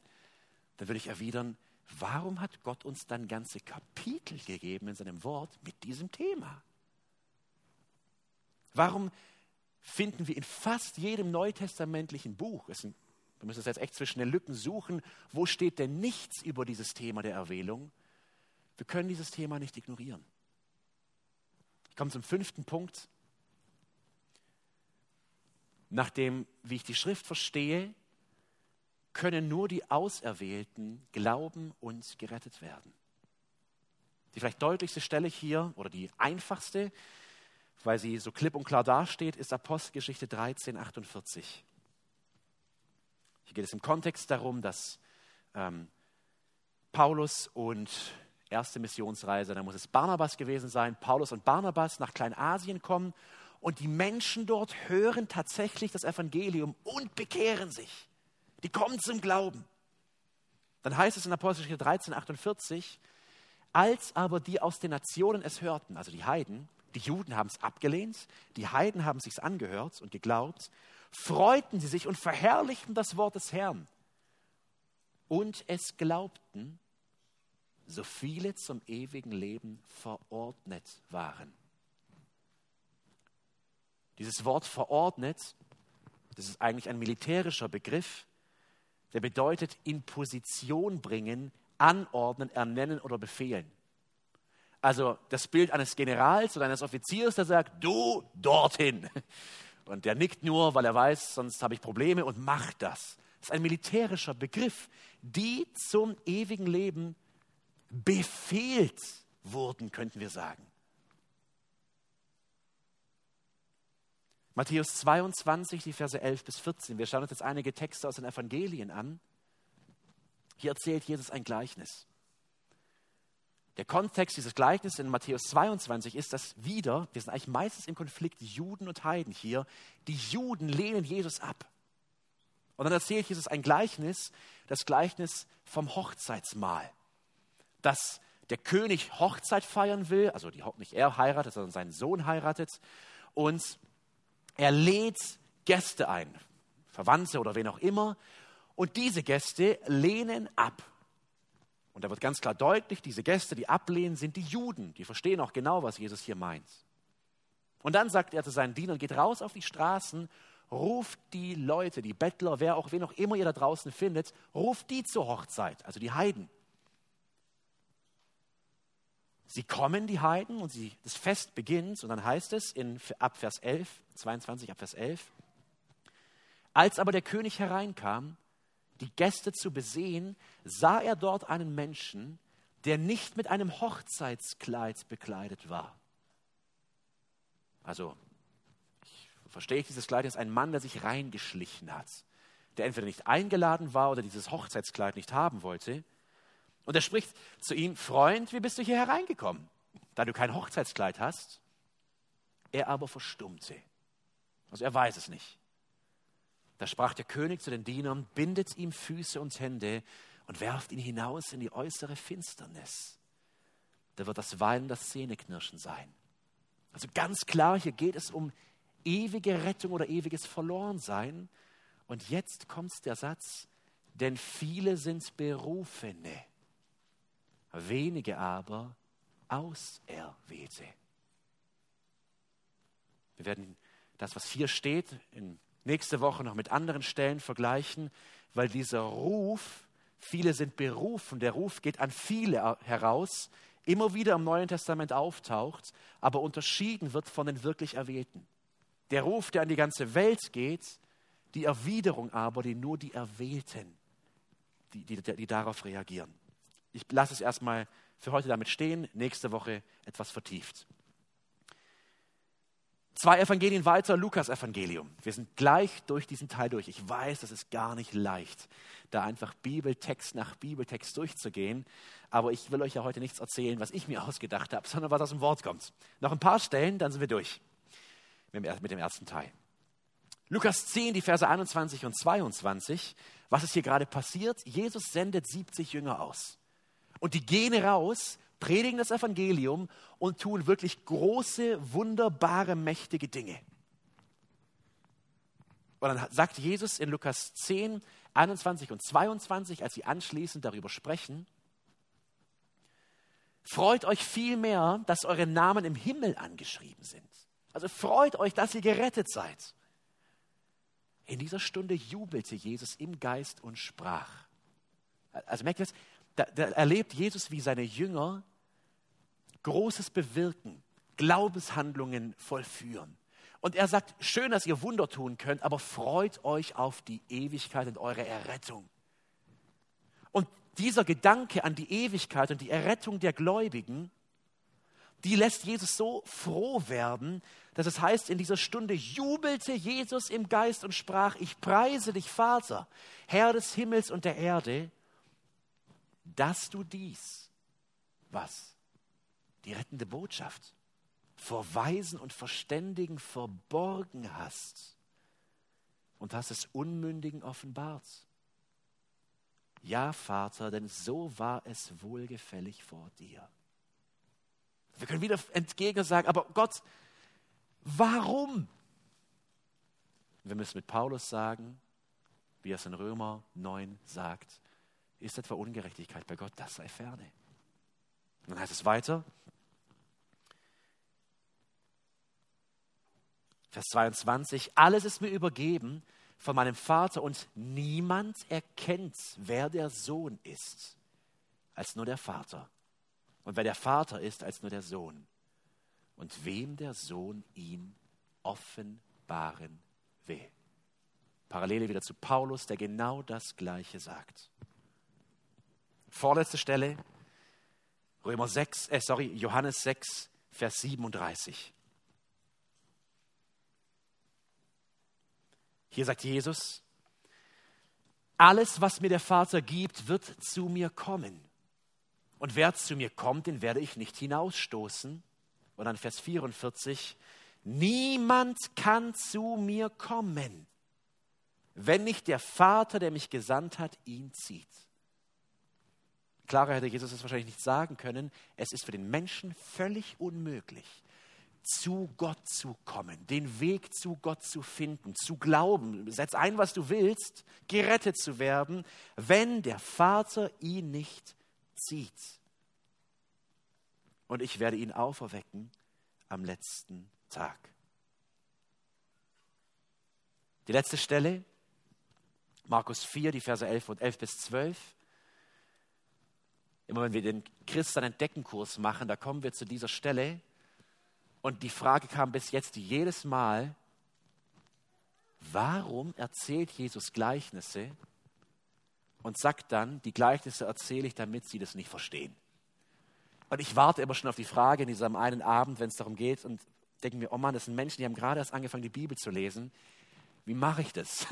Dann würde ich erwidern, warum hat Gott uns dann ganze Kapitel gegeben in seinem Wort mit diesem Thema? Warum finden wir in fast jedem neutestamentlichen Buch, wir müssen es jetzt echt zwischen den Lücken suchen, wo steht denn nichts über dieses Thema der Erwählung? Wir können dieses Thema nicht ignorieren. Ich komme zum 5. Punkt. Nachdem, wie ich die Schrift verstehe, können nur die Auserwählten glauben und gerettet werden. Die vielleicht deutlichste Stelle hier, oder die einfachste, weil sie so klipp und klar dasteht, ist Apostelgeschichte 13,48. Hier geht es im Kontext darum, dass Paulus und erste Missionsreise, da muss es Barnabas gewesen sein, Paulus und Barnabas nach Kleinasien kommen und die Menschen dort hören tatsächlich das Evangelium und bekehren sich. Die kommen zum Glauben. Dann heißt es in Apostelgeschichte 13,48, als aber die aus den Nationen es hörten, also die Heiden, die Juden haben es abgelehnt, die Heiden haben es sich angehört und geglaubt, freuten sie sich und verherrlichten das Wort des Herrn. Und es glaubten, so viele zum ewigen Leben verordnet waren. Dieses Wort verordnet, das ist eigentlich ein militärischer Begriff, der bedeutet in Position bringen, anordnen, ernennen oder befehlen. Also das Bild eines Generals oder eines Offiziers, der sagt, du dorthin. Und der nickt nur, weil er weiß, sonst habe ich Probleme und macht das. Das ist ein militärischer Begriff, die zum ewigen Leben befehlt wurden, könnten wir sagen. Matthäus 22, die Verse 11 bis 14. Wir schauen uns jetzt einige Texte aus den Evangelien an. Hier erzählt Jesus ein Gleichnis. Der Kontext dieses Gleichnisses in Matthäus 22 ist, dass wir sind eigentlich meistens im Konflikt Juden und Heiden hier, die Juden lehnen Jesus ab. Und dann erzählt Jesus ein Gleichnis, das Gleichnis vom Hochzeitsmahl. Dass der König Hochzeit feiern will, also nicht er heiratet, sondern seinen Sohn heiratet. Und er lädt Gäste ein, Verwandte oder wen auch immer. Und diese Gäste lehnen ab. Und da wird ganz klar deutlich, diese Gäste, die ablehnen, sind die Juden. Die verstehen auch genau, was Jesus hier meint. Und dann sagt er zu seinen Dienern, geht raus auf die Straßen, ruft die Leute, die Bettler, wen auch immer ihr da draußen findet, ruft die zur Hochzeit, also die Heiden. Sie kommen, die Heiden, und das Fest beginnt. Und dann heißt es ab Vers 11, 22 ab Vers 11, als aber der König hereinkam, die Gäste zu besehen, sah er dort einen Menschen, der nicht mit einem Hochzeitskleid bekleidet war. Also, verstehe ich dieses Kleid als ein Mann, der sich reingeschlichen hat, der entweder nicht eingeladen war oder dieses Hochzeitskleid nicht haben wollte. Und er spricht zu ihm, Freund, wie bist du hier hereingekommen, da du kein Hochzeitskleid hast? Er aber verstummte. Also er weiß es nicht. Da sprach der König zu den Dienern, bindet ihm Füße und Hände und werft ihn hinaus in die äußere Finsternis. Da wird das Weinen, das Zähneknirschen sein. Also ganz klar, hier geht es um ewige Rettung oder ewiges Verlorensein. Und jetzt kommt der Satz, denn viele sind Berufene. Wenige aber Auserwählte. Wir werden das, was hier steht, in nächste Woche noch mit anderen Stellen vergleichen, weil dieser Ruf, viele sind berufen, der Ruf geht an viele heraus, immer wieder im Neuen Testament auftaucht, aber unterschieden wird von den wirklich Erwählten. Der Ruf, der an die ganze Welt geht, die Erwiderung aber, die nur die Erwählten, die darauf reagieren. Ich lasse es erstmal für heute damit stehen, nächste Woche etwas vertieft. 2 Evangelien weiter, Lukas Evangelium. Wir sind gleich durch diesen Teil durch. Ich weiß, das ist gar nicht leicht, da einfach Bibeltext nach Bibeltext durchzugehen. Aber ich will euch ja heute nichts erzählen, was ich mir ausgedacht habe, sondern was aus dem Wort kommt. Noch ein paar Stellen, dann sind wir durch mit dem ersten Teil. Lukas 10, die Verse 21 und 22. Was ist hier gerade passiert? Jesus sendet 70 Jünger aus. Und die gehen raus, predigen das Evangelium und tun wirklich große, wunderbare, mächtige Dinge. Und dann sagt Jesus in Lukas 10, 21 und 22, als sie anschließend darüber sprechen, freut euch vielmehr, dass eure Namen im Himmel angeschrieben sind. Also freut euch, dass ihr gerettet seid. In dieser Stunde jubelte Jesus im Geist und sprach. Also merkt ihr das? Da erlebt Jesus, wie seine Jünger Großes bewirken, Glaubenshandlungen vollführen. Und er sagt, schön, dass ihr Wunder tun könnt, aber freut euch auf die Ewigkeit und eure Errettung. Und dieser Gedanke an die Ewigkeit und die Errettung der Gläubigen, die lässt Jesus so froh werden, dass es heißt, in dieser Stunde jubelte Jesus im Geist und sprach, ich preise dich, Vater, Herr des Himmels und der Erde, dass du dies, was? Die rettende Botschaft, vor Weisen und Verständigen verborgen hast und hast es Unmündigen offenbart. Ja, Vater, denn so war es wohlgefällig vor dir. Wir können wieder entgegen sagen, aber Gott, warum? Wir müssen mit Paulus sagen, wie er es in Römer 9 sagt, ist etwa Ungerechtigkeit bei Gott, das sei ferne. Und dann heißt es weiter, Vers 22, alles ist mir übergeben von meinem Vater und niemand erkennt, wer der Sohn ist, als nur der Vater. Und wer der Vater ist, als nur der Sohn. Und wem der Sohn ihn offenbaren will. Parallele wieder zu Paulus, der genau das Gleiche sagt. Vorletzte Stelle, Johannes 6, Vers 37. Hier sagt Jesus, alles, was mir der Vater gibt, wird zu mir kommen. Und wer zu mir kommt, den werde ich nicht hinausstoßen. Und dann Vers 44, niemand kann zu mir kommen, wenn nicht der Vater, der mich gesandt hat, ihn zieht. Klarer hätte Jesus das wahrscheinlich nicht sagen können. Es ist für den Menschen völlig unmöglich, zu Gott zu kommen, den Weg zu Gott zu finden, zu glauben, setz ein, was du willst, gerettet zu werden, wenn der Vater ihn nicht zieht. Und ich werde ihn auferwecken am letzten Tag. Die letzte Stelle, Markus 4, die Verse 11 bis 12. Immer wenn wir den Christen-Entdecken-Kurs machen, da kommen wir zu dieser Stelle. Und die Frage kam bis jetzt jedes Mal, warum erzählt Jesus Gleichnisse und sagt dann, die Gleichnisse erzähle ich, damit sie das nicht verstehen. Und ich warte immer schon auf die Frage in diesem einen Abend, wenn es darum geht und denke mir, oh Mann, das sind Menschen, die haben gerade erst angefangen, die Bibel zu lesen. Wie mache ich das?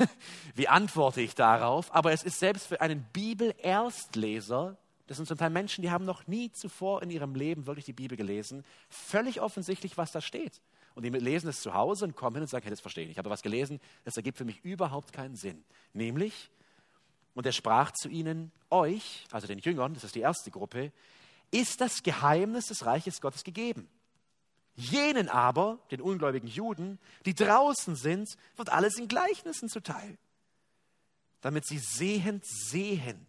Wie antworte ich darauf? Aber es ist selbst für einen Bibel-Erstleser, das sind zum Teil Menschen, die haben noch nie zuvor in ihrem Leben wirklich die Bibel gelesen, völlig offensichtlich, was da steht. Und die lesen es zu Hause und kommen hin und sagen, hey, das verstehe ich nicht. Ich habe was gelesen, das ergibt für mich überhaupt keinen Sinn. Nämlich, und er sprach zu ihnen, euch, also den Jüngern, das ist die erste Gruppe, ist das Geheimnis des Reiches Gottes gegeben. Jenen aber, den ungläubigen Juden, die draußen sind, wird alles in Gleichnissen zuteil, damit sie sehend sehen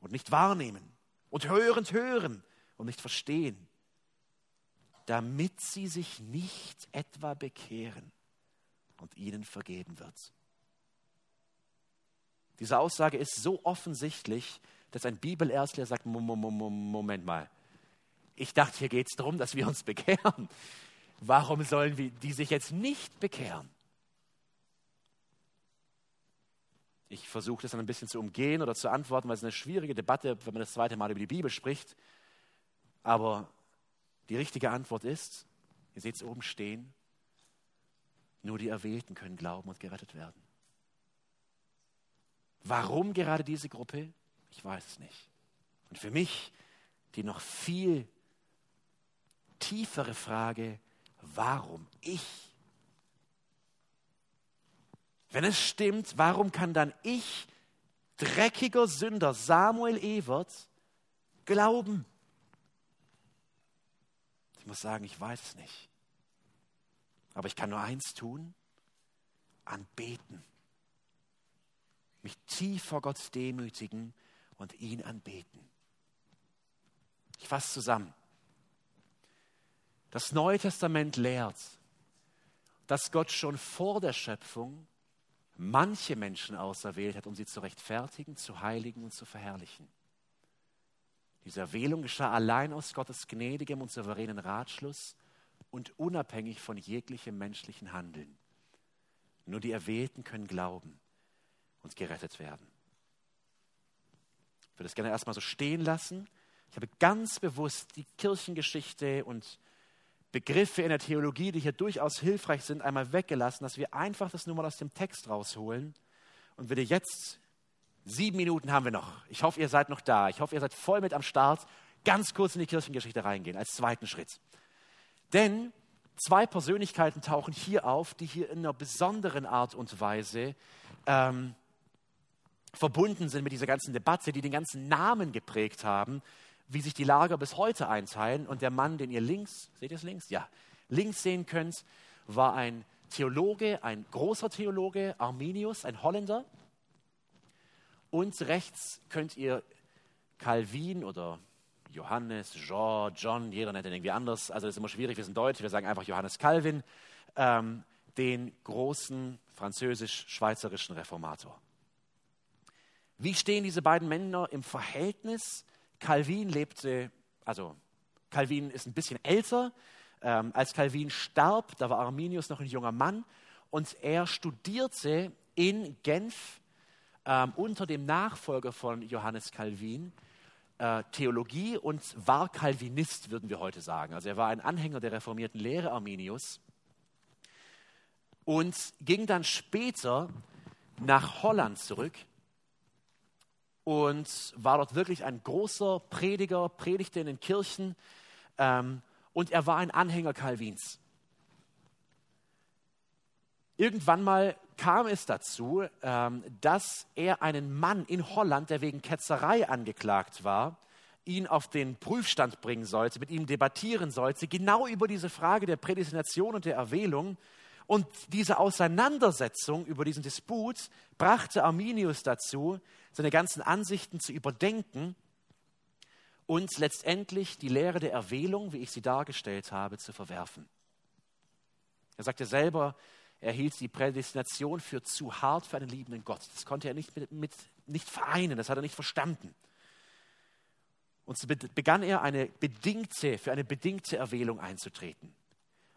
und nicht wahrnehmen und hörend hören und nicht verstehen, damit sie sich nicht etwa bekehren und ihnen vergeben wird. Diese Aussage ist so offensichtlich, dass ein Bibelerstler sagt, Moment mal, ich dachte, hier geht es darum, dass wir uns bekehren. Warum sollen wir die sich jetzt nicht bekehren? Ich versuche das dann ein bisschen zu umgehen oder zu antworten, weil es eine schwierige Debatte, wenn man das zweite Mal über die Bibel spricht. Aber die richtige Antwort ist, ihr seht es oben stehen, nur die Erwählten können glauben und gerettet werden. Warum gerade diese Gruppe? Ich weiß es nicht. Und für mich die noch viel tiefere Frage, warum ich? Wenn es stimmt, warum kann dann ich, dreckiger Sünder Samuel Ewert, glauben? Ich muss sagen, ich weiß es nicht. Aber ich kann nur eins tun, anbeten. Mich tief vor Gott demütigen und ihn anbeten. Ich fasse zusammen. Das Neue Testament lehrt, dass Gott schon vor der Schöpfung manche Menschen auserwählt hat, um sie zu rechtfertigen, zu heiligen und zu verherrlichen. Diese Erwählung geschah allein aus Gottes gnädigem und souveränen Ratschluss und unabhängig von jeglichem menschlichen Handeln. Nur die Erwählten können glauben und gerettet werden. Ich würde das gerne erstmal so stehen lassen. Ich habe ganz bewusst die Kirchengeschichte und Begriffe in der Theologie, die hier durchaus hilfreich sind, einmal weggelassen, dass wir einfach das nur mal aus dem Text rausholen und wir dir jetzt 7 Minuten haben wir noch. Ich hoffe, ihr seid noch da. Ich hoffe, ihr seid voll mit am Start. Ganz kurz in die Kirchengeschichte reingehen, als zweiten Schritt. Denn 2 Persönlichkeiten tauchen hier auf, die hier in einer besonderen Art und Weise verbunden sind mit dieser ganzen Debatte, die den ganzen Namen geprägt haben, wie sich die Lager bis heute einteilen. Und der Mann, den ihr links, seht ihr es links? Ja, links sehen könnt, war ein Theologe, ein großer Theologe, Arminius, ein Holländer. Und rechts könnt ihr Calvin oder Johannes, Jean, John, jeder nennt ihn irgendwie anders. Also das ist immer schwierig, wir sind Deutsch, wir sagen einfach Johannes Calvin, den großen französisch-schweizerischen Reformator. Wie stehen diese beiden Männer im Verhältnis? Calvin ist ein bisschen älter. Als Calvin starb, da war Arminius noch ein junger Mann und er studierte in Genf unter dem Nachfolger von Johannes Calvin Theologie und war Calvinist, würden wir heute sagen. Also er war ein Anhänger der reformierten Lehre Arminius und ging dann später nach Holland zurück und war dort wirklich ein großer Prediger, predigte in den Kirchen und er war ein Anhänger Calvins. Irgendwann mal kam es dazu, dass er einen Mann in Holland, der wegen Ketzerei angeklagt war, ihn auf den Prüfstand bringen sollte, mit ihm debattieren sollte, genau über diese Frage der Prädestination und der Erwählung. Und diese Auseinandersetzung über diesen Disput brachte Arminius dazu, seine ganzen Ansichten zu überdenken und letztendlich die Lehre der Erwählung, wie ich sie dargestellt habe, zu verwerfen. Er sagte selber, er hielt die Prädestination für zu hart für einen liebenden Gott. Das konnte er nicht vereinen, das hat er nicht verstanden. Und so begann er für eine bedingte Erwählung einzutreten.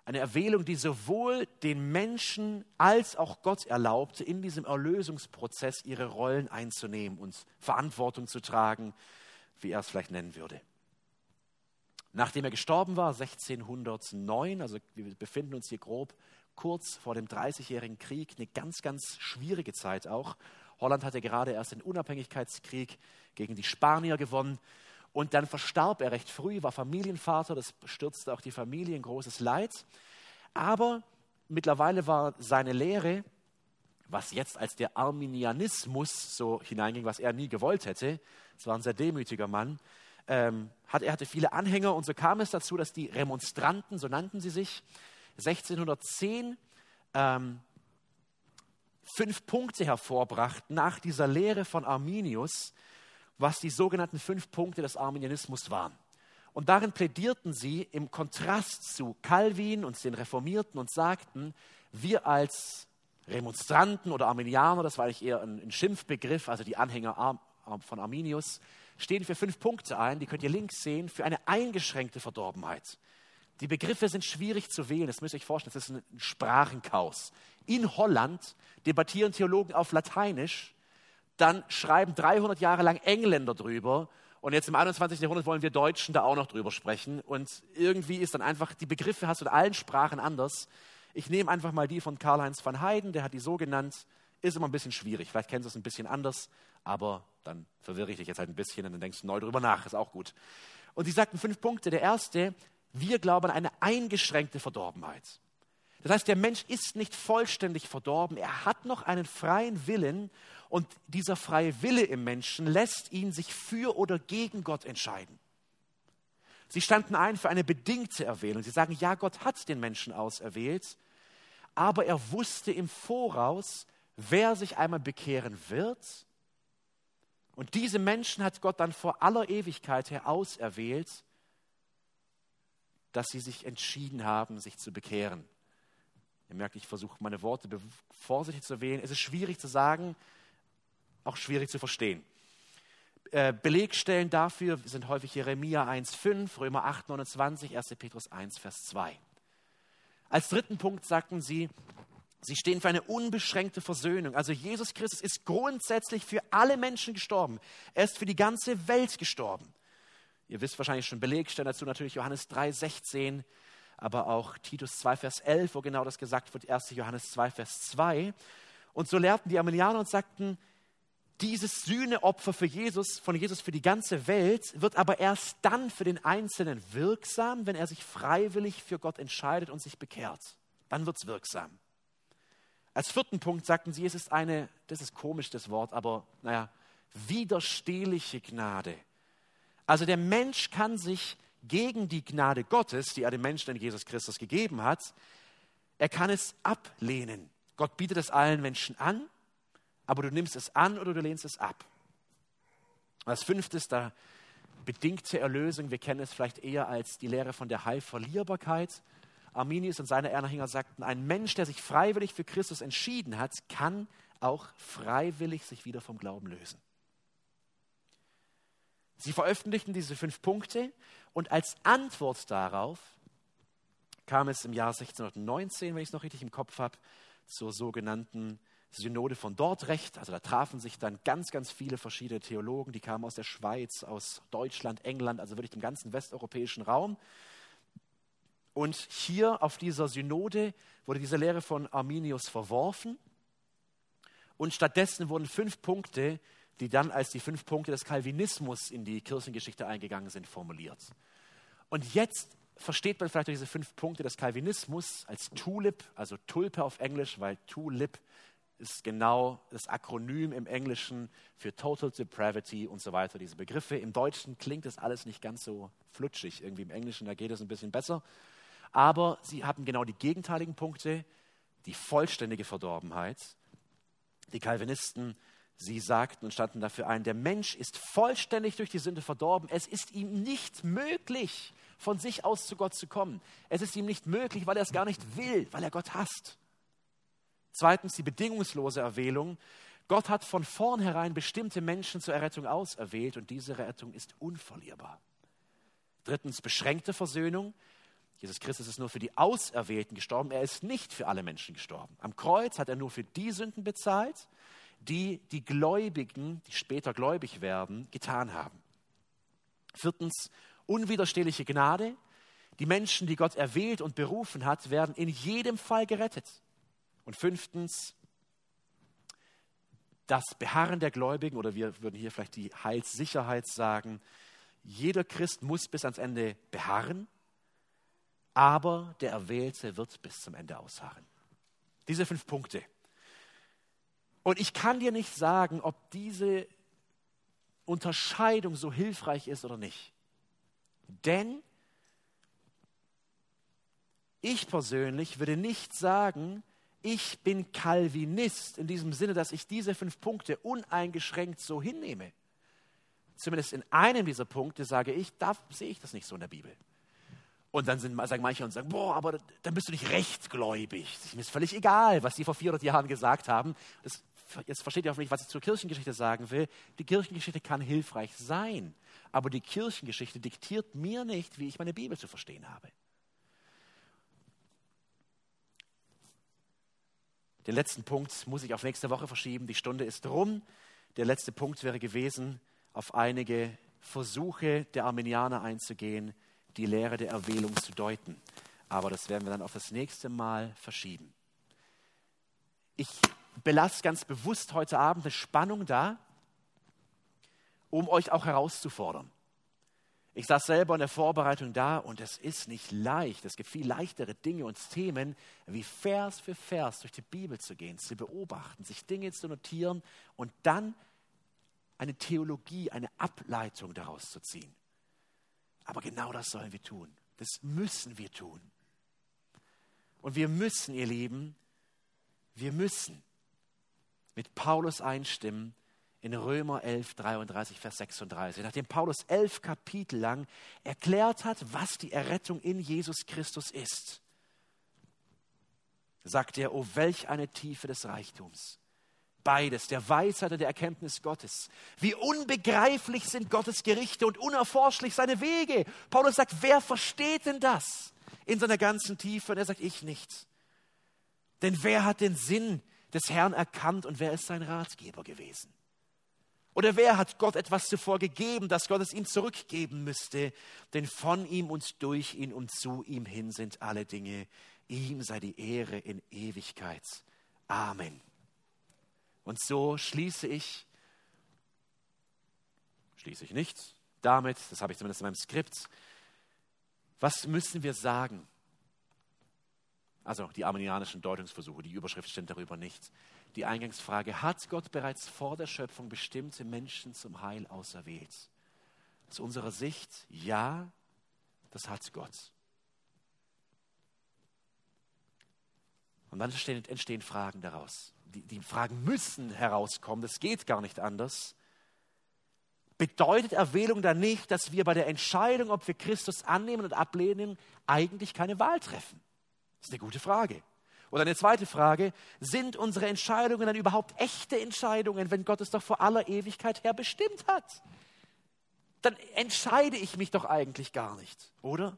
Eine Erwählung, die sowohl den Menschen als auch Gott erlaubte, in diesem Erlösungsprozess ihre Rollen einzunehmen und Verantwortung zu tragen, wie er es vielleicht nennen würde. Nachdem er gestorben war, 1609, also wir befinden uns hier grob kurz vor dem 30-jährigen Krieg, eine ganz, ganz schwierige Zeit auch. Holland hatte gerade erst den Unabhängigkeitskrieg gegen die Spanier gewonnen und dann verstarb er recht früh, war Familienvater, das stürzte auch die Familie in großes Leid. Aber mittlerweile war seine Lehre, was jetzt als der Arminianismus so hineinging, was er nie gewollt hätte, es war ein sehr demütiger Mann, er hatte viele Anhänger und so kam es dazu, dass die Remonstranten, so nannten sie sich, 1610 5 Punkte hervorbrachten nach dieser Lehre von Arminius, was die sogenannten 5 Punkte des Arminianismus waren. Und darin plädierten sie im Kontrast zu Calvin und den Reformierten und sagten, wir als Remonstranten oder Arminianer, das war eigentlich eher ein Schimpfbegriff, also die Anhänger von Arminius, stehen für 5 Punkte ein, die könnt ihr links sehen, für eine eingeschränkte Verdorbenheit. Die Begriffe sind schwierig zu wählen, das müsst ihr euch vorstellen, das ist ein Sprachenchaos. In Holland debattieren Theologen auf Lateinisch, dann schreiben 300 Jahre lang Engländer drüber und jetzt im 21. Jahrhundert wollen wir Deutschen da auch noch drüber sprechen und irgendwie ist dann einfach, die Begriffe hast du in allen Sprachen anders. Ich nehme einfach mal die von Karl-Heinz van Heiden, der hat die so genannt, ist immer ein bisschen schwierig, vielleicht kennst du es ein bisschen anders, aber dann verwirre ich dich jetzt halt ein bisschen und dann denkst du neu drüber nach, ist auch gut. Und sie sagten 5 Punkte, der erste: Wir glauben an eine eingeschränkte Verdorbenheit. Das heißt, der Mensch ist nicht vollständig verdorben. Er hat noch einen freien Willen und dieser freie Wille im Menschen lässt ihn sich für oder gegen Gott entscheiden. Sie standen ein für eine bedingte Erwählung. Sie sagen, ja, Gott hat den Menschen auserwählt, aber er wusste im Voraus, wer sich einmal bekehren wird. Und diese Menschen hat Gott dann vor aller Ewigkeit her auserwählt, dass sie sich entschieden haben, sich zu bekehren. Ihr merkt, ich versuche meine Worte vorsichtig zu wählen. Es ist schwierig zu sagen, auch schwierig zu verstehen. Belegstellen dafür sind häufig Jeremia 1,5, Römer 8,29, 1. Petrus 1, Vers 2. Als dritten Punkt sagten sie, sie stehen für eine unbeschränkte Versöhnung. Also Jesus Christus ist grundsätzlich für alle Menschen gestorben. Er ist für die ganze Welt gestorben. Ihr wisst wahrscheinlich schon Belegstellen dazu, natürlich Johannes 3, 16, aber auch Titus 2, Vers 11, wo genau das gesagt wird, 1. Johannes 2, Vers 2. Und so lehrten die Arminianer und sagten, dieses Sühneopfer für Jesus, von Jesus für die ganze Welt, wird aber erst dann für den Einzelnen wirksam, wenn er sich freiwillig für Gott entscheidet und sich bekehrt. Dann wird es wirksam. Als vierten Punkt sagten sie, es ist eine, das ist komisch das Wort, aber naja, widerstehliche Gnade. Also der Mensch kann sich gegen die Gnade Gottes, die er dem Menschen in Jesus Christus gegeben hat, er kann es ablehnen. Gott bietet es allen Menschen an, aber du nimmst es an oder du lehnst es ab. Als fünftes, da bedingte Erlösung. Wir kennen es vielleicht eher als die Lehre von der Heilverlierbarkeit. Arminius und seine Anhänger sagten, ein Mensch, der sich freiwillig für Christus entschieden hat, kann auch freiwillig sich wieder vom Glauben lösen. Sie veröffentlichten diese 5 Punkte und als Antwort darauf kam es im Jahr 1619, wenn ich es noch richtig im Kopf habe, zur sogenannten Synode von Dordrecht, also da trafen sich dann ganz, ganz viele verschiedene Theologen, die kamen aus der Schweiz, aus Deutschland, England, also wirklich dem ganzen westeuropäischen Raum. Und hier auf dieser Synode wurde diese Lehre von Arminius verworfen und stattdessen wurden 5 Punkte, die dann als die 5 Punkte des Calvinismus in die Kirchengeschichte eingegangen sind, formuliert. Und jetzt versteht man vielleicht diese 5 Punkte des Calvinismus als Tulip, also Tulpe auf Englisch, weil Tulip ist genau das Akronym im Englischen für Total Depravity und so weiter, diese Begriffe. Im Deutschen klingt das alles nicht ganz so flutschig. Irgendwie im Englischen, da geht es ein bisschen besser. Aber sie haben genau die gegenteiligen Punkte, die vollständige Verdorbenheit. Die Calvinisten, sie sagten und standen dafür ein, der Mensch ist vollständig durch die Sünde verdorben. Es ist ihm nicht möglich, von sich aus zu Gott zu kommen. Es ist ihm nicht möglich, weil er es gar nicht will, weil er Gott hasst. Zweitens die bedingungslose Erwählung. Gott hat von vornherein bestimmte Menschen zur Errettung auserwählt und diese Errettung ist unverlierbar. Drittens beschränkte Versöhnung. Jesus Christus ist nur für die Auserwählten gestorben. Er ist nicht für alle Menschen gestorben. Am Kreuz hat er nur für die Sünden bezahlt, die die Gläubigen, die später gläubig werden, getan haben. Viertens unwiderstehliche Gnade. Die Menschen, die Gott erwählt und berufen hat, werden in jedem Fall gerettet. Und fünftens, das Beharren der Gläubigen, oder wir würden hier vielleicht die Heilssicherheit sagen, jeder Christ muss bis ans Ende beharren, aber der Erwählte wird bis zum Ende ausharren. Diese 5 Punkte. Und ich kann dir nicht sagen, ob diese Unterscheidung so hilfreich ist oder nicht. Denn ich persönlich würde nicht sagen, ich bin Calvinist in diesem Sinne, dass ich diese 5 Punkte uneingeschränkt so hinnehme. Zumindest in einem dieser Punkte sage ich, da sehe ich das nicht so in der Bibel. Und dann sagen manche und sagen, boah, aber dann bist du nicht rechtgläubig. Es ist mir völlig egal, was die vor 400 Jahren gesagt haben. Jetzt versteht ihr hoffentlich, was ich zur Kirchengeschichte sagen will. Die Kirchengeschichte kann hilfreich sein, aber die Kirchengeschichte diktiert mir nicht, wie ich meine Bibel zu verstehen habe. Den letzten Punkt muss ich auf nächste Woche verschieben. Die Stunde ist rum. Der letzte Punkt wäre gewesen, auf einige Versuche der Arminianer einzugehen, die Lehre der Erwählung zu deuten. Aber das werden wir dann auf das nächste Mal verschieben. Ich belasse ganz bewusst heute Abend eine Spannung da, um euch auch herauszufordern. Ich saß selber in der Vorbereitung da und es ist nicht leicht. Es gibt viel leichtere Dinge und Themen, wie Vers für Vers durch die Bibel zu gehen, zu beobachten, sich Dinge zu notieren und dann eine Theologie, eine Ableitung daraus zu ziehen. Aber genau das sollen wir tun. Das müssen wir tun. Und wir müssen, ihr Lieben, wir müssen mit Paulus einstimmen, in Römer 11, 33, Vers 36, nachdem Paulus 11 Kapitel lang erklärt hat, was die Errettung in Jesus Christus ist, sagt er, oh, welch eine Tiefe des Reichtums, Beides, der Weisheit und der Erkenntnis Gottes. Wie unbegreiflich sind Gottes Gerichte und unerforschlich seine Wege. Paulus sagt, wer versteht denn das in seiner ganzen Tiefe? Und er sagt, ich nicht. Denn wer hat den Sinn des Herrn erkannt und wer ist sein Ratgeber gewesen? Oder wer hat Gott etwas zuvor gegeben, dass Gott es ihm zurückgeben müsste? Denn von ihm und durch ihn und zu ihm hin sind alle Dinge. Ihm sei die Ehre in Ewigkeit. Amen. Und so schließe ich nicht damit, das habe ich zumindest in meinem Skript, was müssen wir sagen? Also die arminianischen Deutungsversuche, die Überschrift stimmt darüber nicht. Die Eingangsfrage, hat Gott bereits vor der Schöpfung bestimmte Menschen zum Heil auserwählt? Aus unserer Sicht, ja, das hat Gott. Und dann entstehen Fragen daraus. Die Fragen müssen herauskommen, das geht gar nicht anders. Bedeutet Erwählung dann nicht, dass wir bei der Entscheidung, ob wir Christus annehmen und ablehnen, eigentlich keine Wahl treffen? Das ist eine gute Frage. Oder eine zweite Frage, sind unsere Entscheidungen dann überhaupt echte Entscheidungen, wenn Gott es doch vor aller Ewigkeit her bestimmt hat? Dann entscheide ich mich doch eigentlich gar nicht, oder?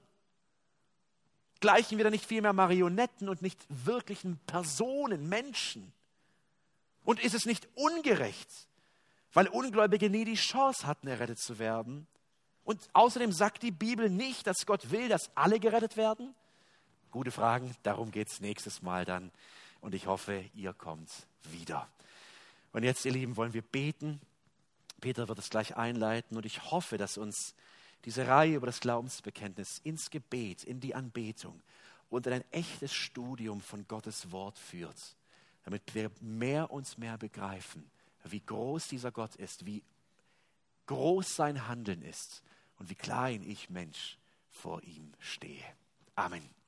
Gleichen wir dann nicht vielmehr Marionetten und nicht wirklichen Personen, Menschen? Und ist es nicht ungerecht, weil Ungläubige nie die Chance hatten, errettet zu werden? Und außerdem sagt die Bibel nicht, dass Gott will, dass alle gerettet werden? Gute Fragen, darum geht es nächstes Mal dann. Und ich hoffe, ihr kommt wieder. Und jetzt, ihr Lieben, wollen wir beten. Peter wird es gleich einleiten. Und ich hoffe, dass uns diese Reihe über das Glaubensbekenntnis ins Gebet, in die Anbetung und in ein echtes Studium von Gottes Wort führt, damit wir mehr und mehr begreifen, wie groß dieser Gott ist, wie groß sein Handeln ist und wie klein ich Mensch vor ihm stehe. Amen.